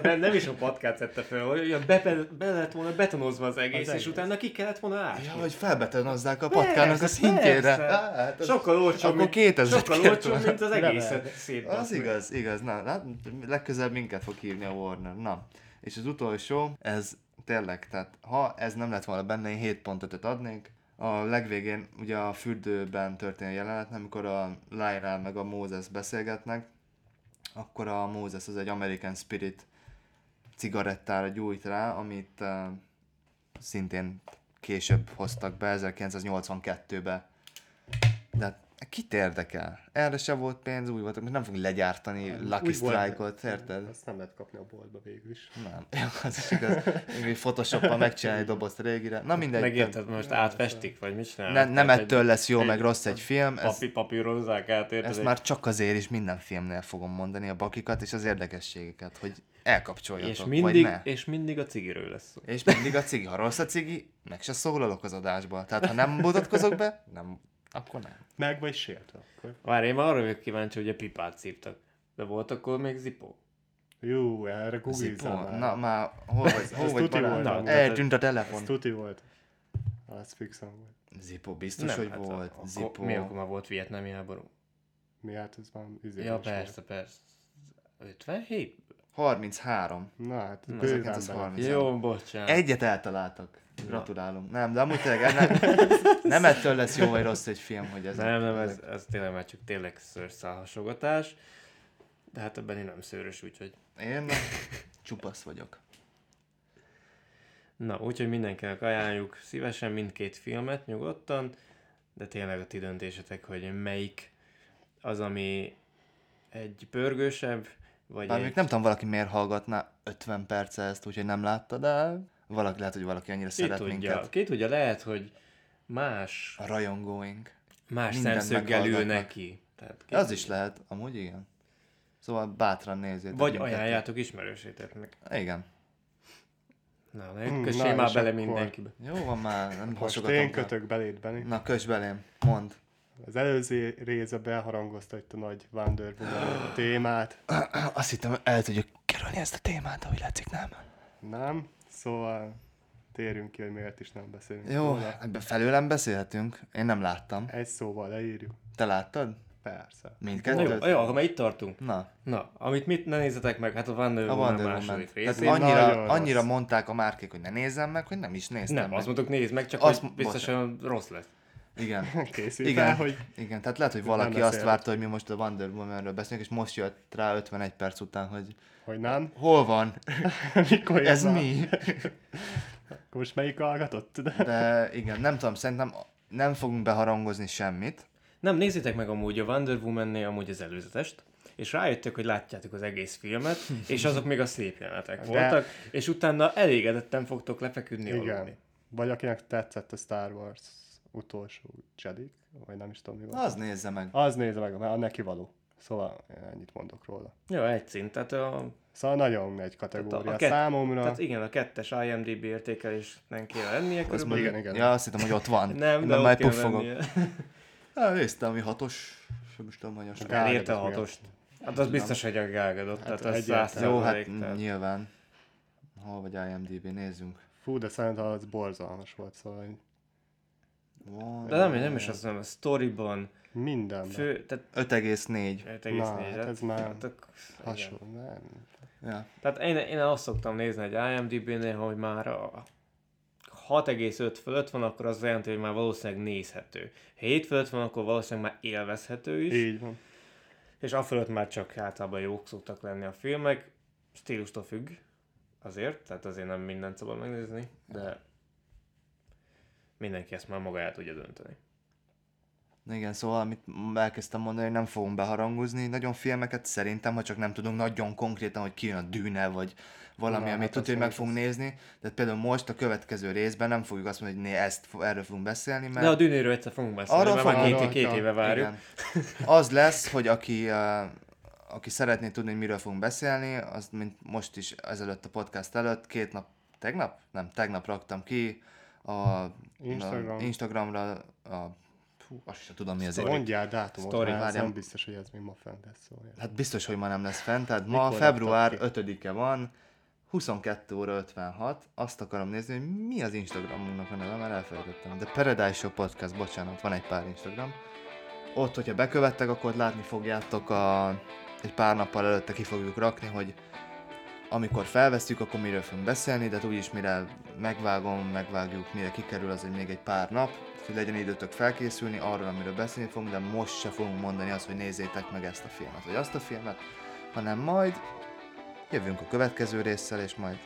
nem, nem is a patkát szedte fel, olyan be, be lett volna betonozva az egész, az és egész. utána ki kellett volna ásni. Ja, hogy felbetonozzák a patkának a szintjére. Á, hát sokkal olcsó, mint, mint az egészet szép. Az igaz, igaz. Na, lát, legközelebb minket fog hívni a Warner. Na, és az utolsó, ez tényleg, tehát ha ez nem lett volna benne, én hét pont ötöt adnék. A legvégén ugye a fürdőben történő jelenet, amikor a Lionel meg a Moses beszélgetnek, akkor a Moses az egy American Spirit cigarettára gyújt rá, amit uh, szintén később hoztak be, ezerkilencszáznyolcvankettőben. De kit érdekel? Erre se volt pénz, úgy voltak, nem fogunk legyártani nem, Lucky Strike-ot, érted? Azt nem lehet kapni a boltba végül is. Nem, ja, az is igaz. Photoshoppal megcsinálni dobozt régire. Na mindegy. Megérted, most átfestik, vagy mit csinálnak? Ne, nem ettől lesz jó, egy, meg rossz egy film. Papi, papírozzák át, érted? Ezt már csak azért is minden filmnél fogom mondani, a bakikat és az érdekességeket, hogy elkapcsoljatok, és mindig, vagy ne. És mindig a cigiről lesz szó. És mindig a cigi. Ha rossz a cigi, meg se szólalok az adásba. Tehát ha nem mutatkozok be, nem. Akkor nem. Meg vagy sértve akkor. Várj, én már arra vagyok kíváncsi, hogy a pipát szívtak. De volt akkor még Zippo. Jó, erre googlizál már. Na, már hol vagy? Hol vagy barát? Eltűnt a telefon. Ez tuti volt. Az fixen volt. Zippo biztos, hogy volt. Zippo. Mi akkor már volt vietnámi háború? Mi hát ez már izé. Ja, persze, persze. ötvenhét? harminchárom. Na hát, bőven. Jó, bocsánat. Egyet eltaláltak. Gratulálom. Nem, de amúgy tényleg nem, nem ettől lesz jó vagy rossz egy film, hogy ez... Nem, nem, ez, ez tényleg már csak tényleg szőrszálhasogatás, de hát a Beni nem szőrös, úgyhogy... Én nem. Csupasz vagyok. Na, úgyhogy mindenkinek ajánljuk szívesen mindkét filmet nyugodtan, de tényleg a ti döntésetek, hogy melyik az, ami egy pörgősebb, vagy Bár egy... nem tudom, valaki miért hallgatná ötven perce ezt, úgyhogy nem látta, de... Valaki, lehet, hogy valaki annyira ki szeret tudja, minket. Ki tudja, lehet, hogy más... A rajongóink. más szemszöggel ül neki. Tehát az is lehet, amúgy igen. Szóval bátran nézzétek. Vagy ajánljátok ismerőséteknek. Igen. Na, ne kössél már bele mindenkibe. Jó van már, nem hasogatom. Most én kötök beléd, Beni. Na, kös belém, mondd. Az előző részben elharangoztatta nagy Wonder Woman témát. Azt hittem, el tudjuk kerülni ezt a témát, ahogy látszik, nem? Nem, szóval térjünk ki, hogy miért is nem beszélünk. Jó, ebben felőlem beszélhetünk. Én nem láttam. Egy szóval leírjuk. Te láttad? Persze. Mindkettőt? Jó, akkor már itt tartunk. Na. Na, amit mit ne nézzetek meg, hát a Wonder Woman a második rész. Annyira, annyira mondták a Márkék, hogy ne nézzem meg, hogy nem is néztem Nem, meg. Azt mondtuk, nézd meg, csak azt, hogy biztosan bocsánat. Rossz lesz. Igen. Készít igen. El, hogy igen, tehát lehet, hogy valaki azt várta, hogy mi most a Wonder Womanről beszélünk, és most jött rá ötvenegy perc után, hogy... Hogy nem? Hol van? Mikor ez van? Mi? Akkor most melyik hallgatott? De... De igen, nem tudom, szerintem nem fogunk beharangozni semmit. Nem, nézzétek meg amúgy a Wonder Woman-nél amúgy az előzetest, és rájöttök, hogy látjátok az egész filmet, és azok még a szép jelenetek de... voltak, és utána elégedetten fogtok lefeküdni aludni. Igen. Vagy akinek tetszett a Star Wars utolsó Jedi, vagy nem is tudom mi volt. Az nézze meg. Az nézze meg, mert a neki való. Szóval ennyit mondok róla. Jó, egy szint, tehát a... Szóval nagyon egy kategória a kett... számomra. Tehát igen, a kettes I M D B értékelésnek kell lennie körülbelül. Igen, igen. Ja, azt hittem, hogy ott van. Nem, de, de ott kell lennie. Néztem, ami hatos, sem is tudom, hogy a Gál érte hatost. Hát az biztos, hogy a Gál Gadot, hát tehát az száz jó, hát tehát... nyilván. Hol vagy I M D B, nézzünk. Fú, de szerintem az borzalmas volt, szóval... Wow, de nem, nem is azt mondom, a sztoriban... Mindenben. Fő, tehát... öt egész négy. öt egész négy. Na, hát ez már hasonló, nem. Ja. Tehát én, én azt szoktam nézni egy I M D B-nél, hogy már a... hat egész öt fölött van, akkor az jelenti, hogy már valószínűleg nézhető. Ha hét fölött van, akkor valószínűleg már élvezhető is. Így van. És a fölött már csak általában jók szoktak lenni a filmek. Stílustól függ azért, tehát azért nem mindent szabad megnézni, de mindenki ezt már maga el tudja dönteni. Igen, szóval amit elkezdtem mondani, hogy nem fogunk beharangozni nagyon filmeket, szerintem, ha csak nem tudunk nagyon konkrétan, hogy kijön a Dűne, vagy valami, na, amit hát tudja, hogy meg fogunk nézni. Tehát például most a következő részben nem fogjuk azt mondani, hogy né, ezt, erről fogunk beszélni, mert... De a Dűnéről egyszer fogunk beszélni, arra mert már két, két éve várjuk. Az lesz, hogy aki, aki szeretné tudni, hogy miről fogunk beszélni, az, mint most is ezelőtt a podcast előtt, két nap, tegnap? Nem, tegnap raktam ki a, Instagram. a Instagramra a... Hú, azt sem tudom, mi az élet. Mondjál dátumot, hát nem biztos, hogy ez még ma fent lesz. Szóval. Hát biztos, hogy ma nem lesz fent, tehát ma február ötödike van, huszonkettő óra ötvenhat, azt akarom nézni, hogy mi az Instagramunknak a neve, mert elfelejtettem. De Paradise Show Podcast, bocsánat, van egy pár Instagram. Ott, hogyha bekövettek, akkor látni fogjátok, a, egy pár nappal előtte ki fogjuk rakni, hogy amikor felvesztjük, akkor miről fogunk beszélni, de úgyis mire megvágom, megvágjuk, mire kikerül, az még egy pár nap, hogy legyen időtök felkészülni arról, amiről beszélni fogunk, de most se fogunk mondani azt, hogy nézzétek meg ezt a filmet, vagy azt a filmet, hanem majd jövünk a következő résszel, és majd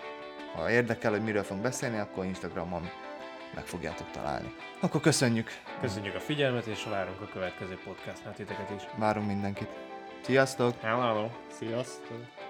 ha érdekel, hogy miről fogunk beszélni, akkor Instagramon meg fogjátok találni. Akkor köszönjük! Köszönjük a figyelmet, és várunk a következő podcastnál titeket is. Várunk mindenkit. Sziasztok! Hello! Sziasztok!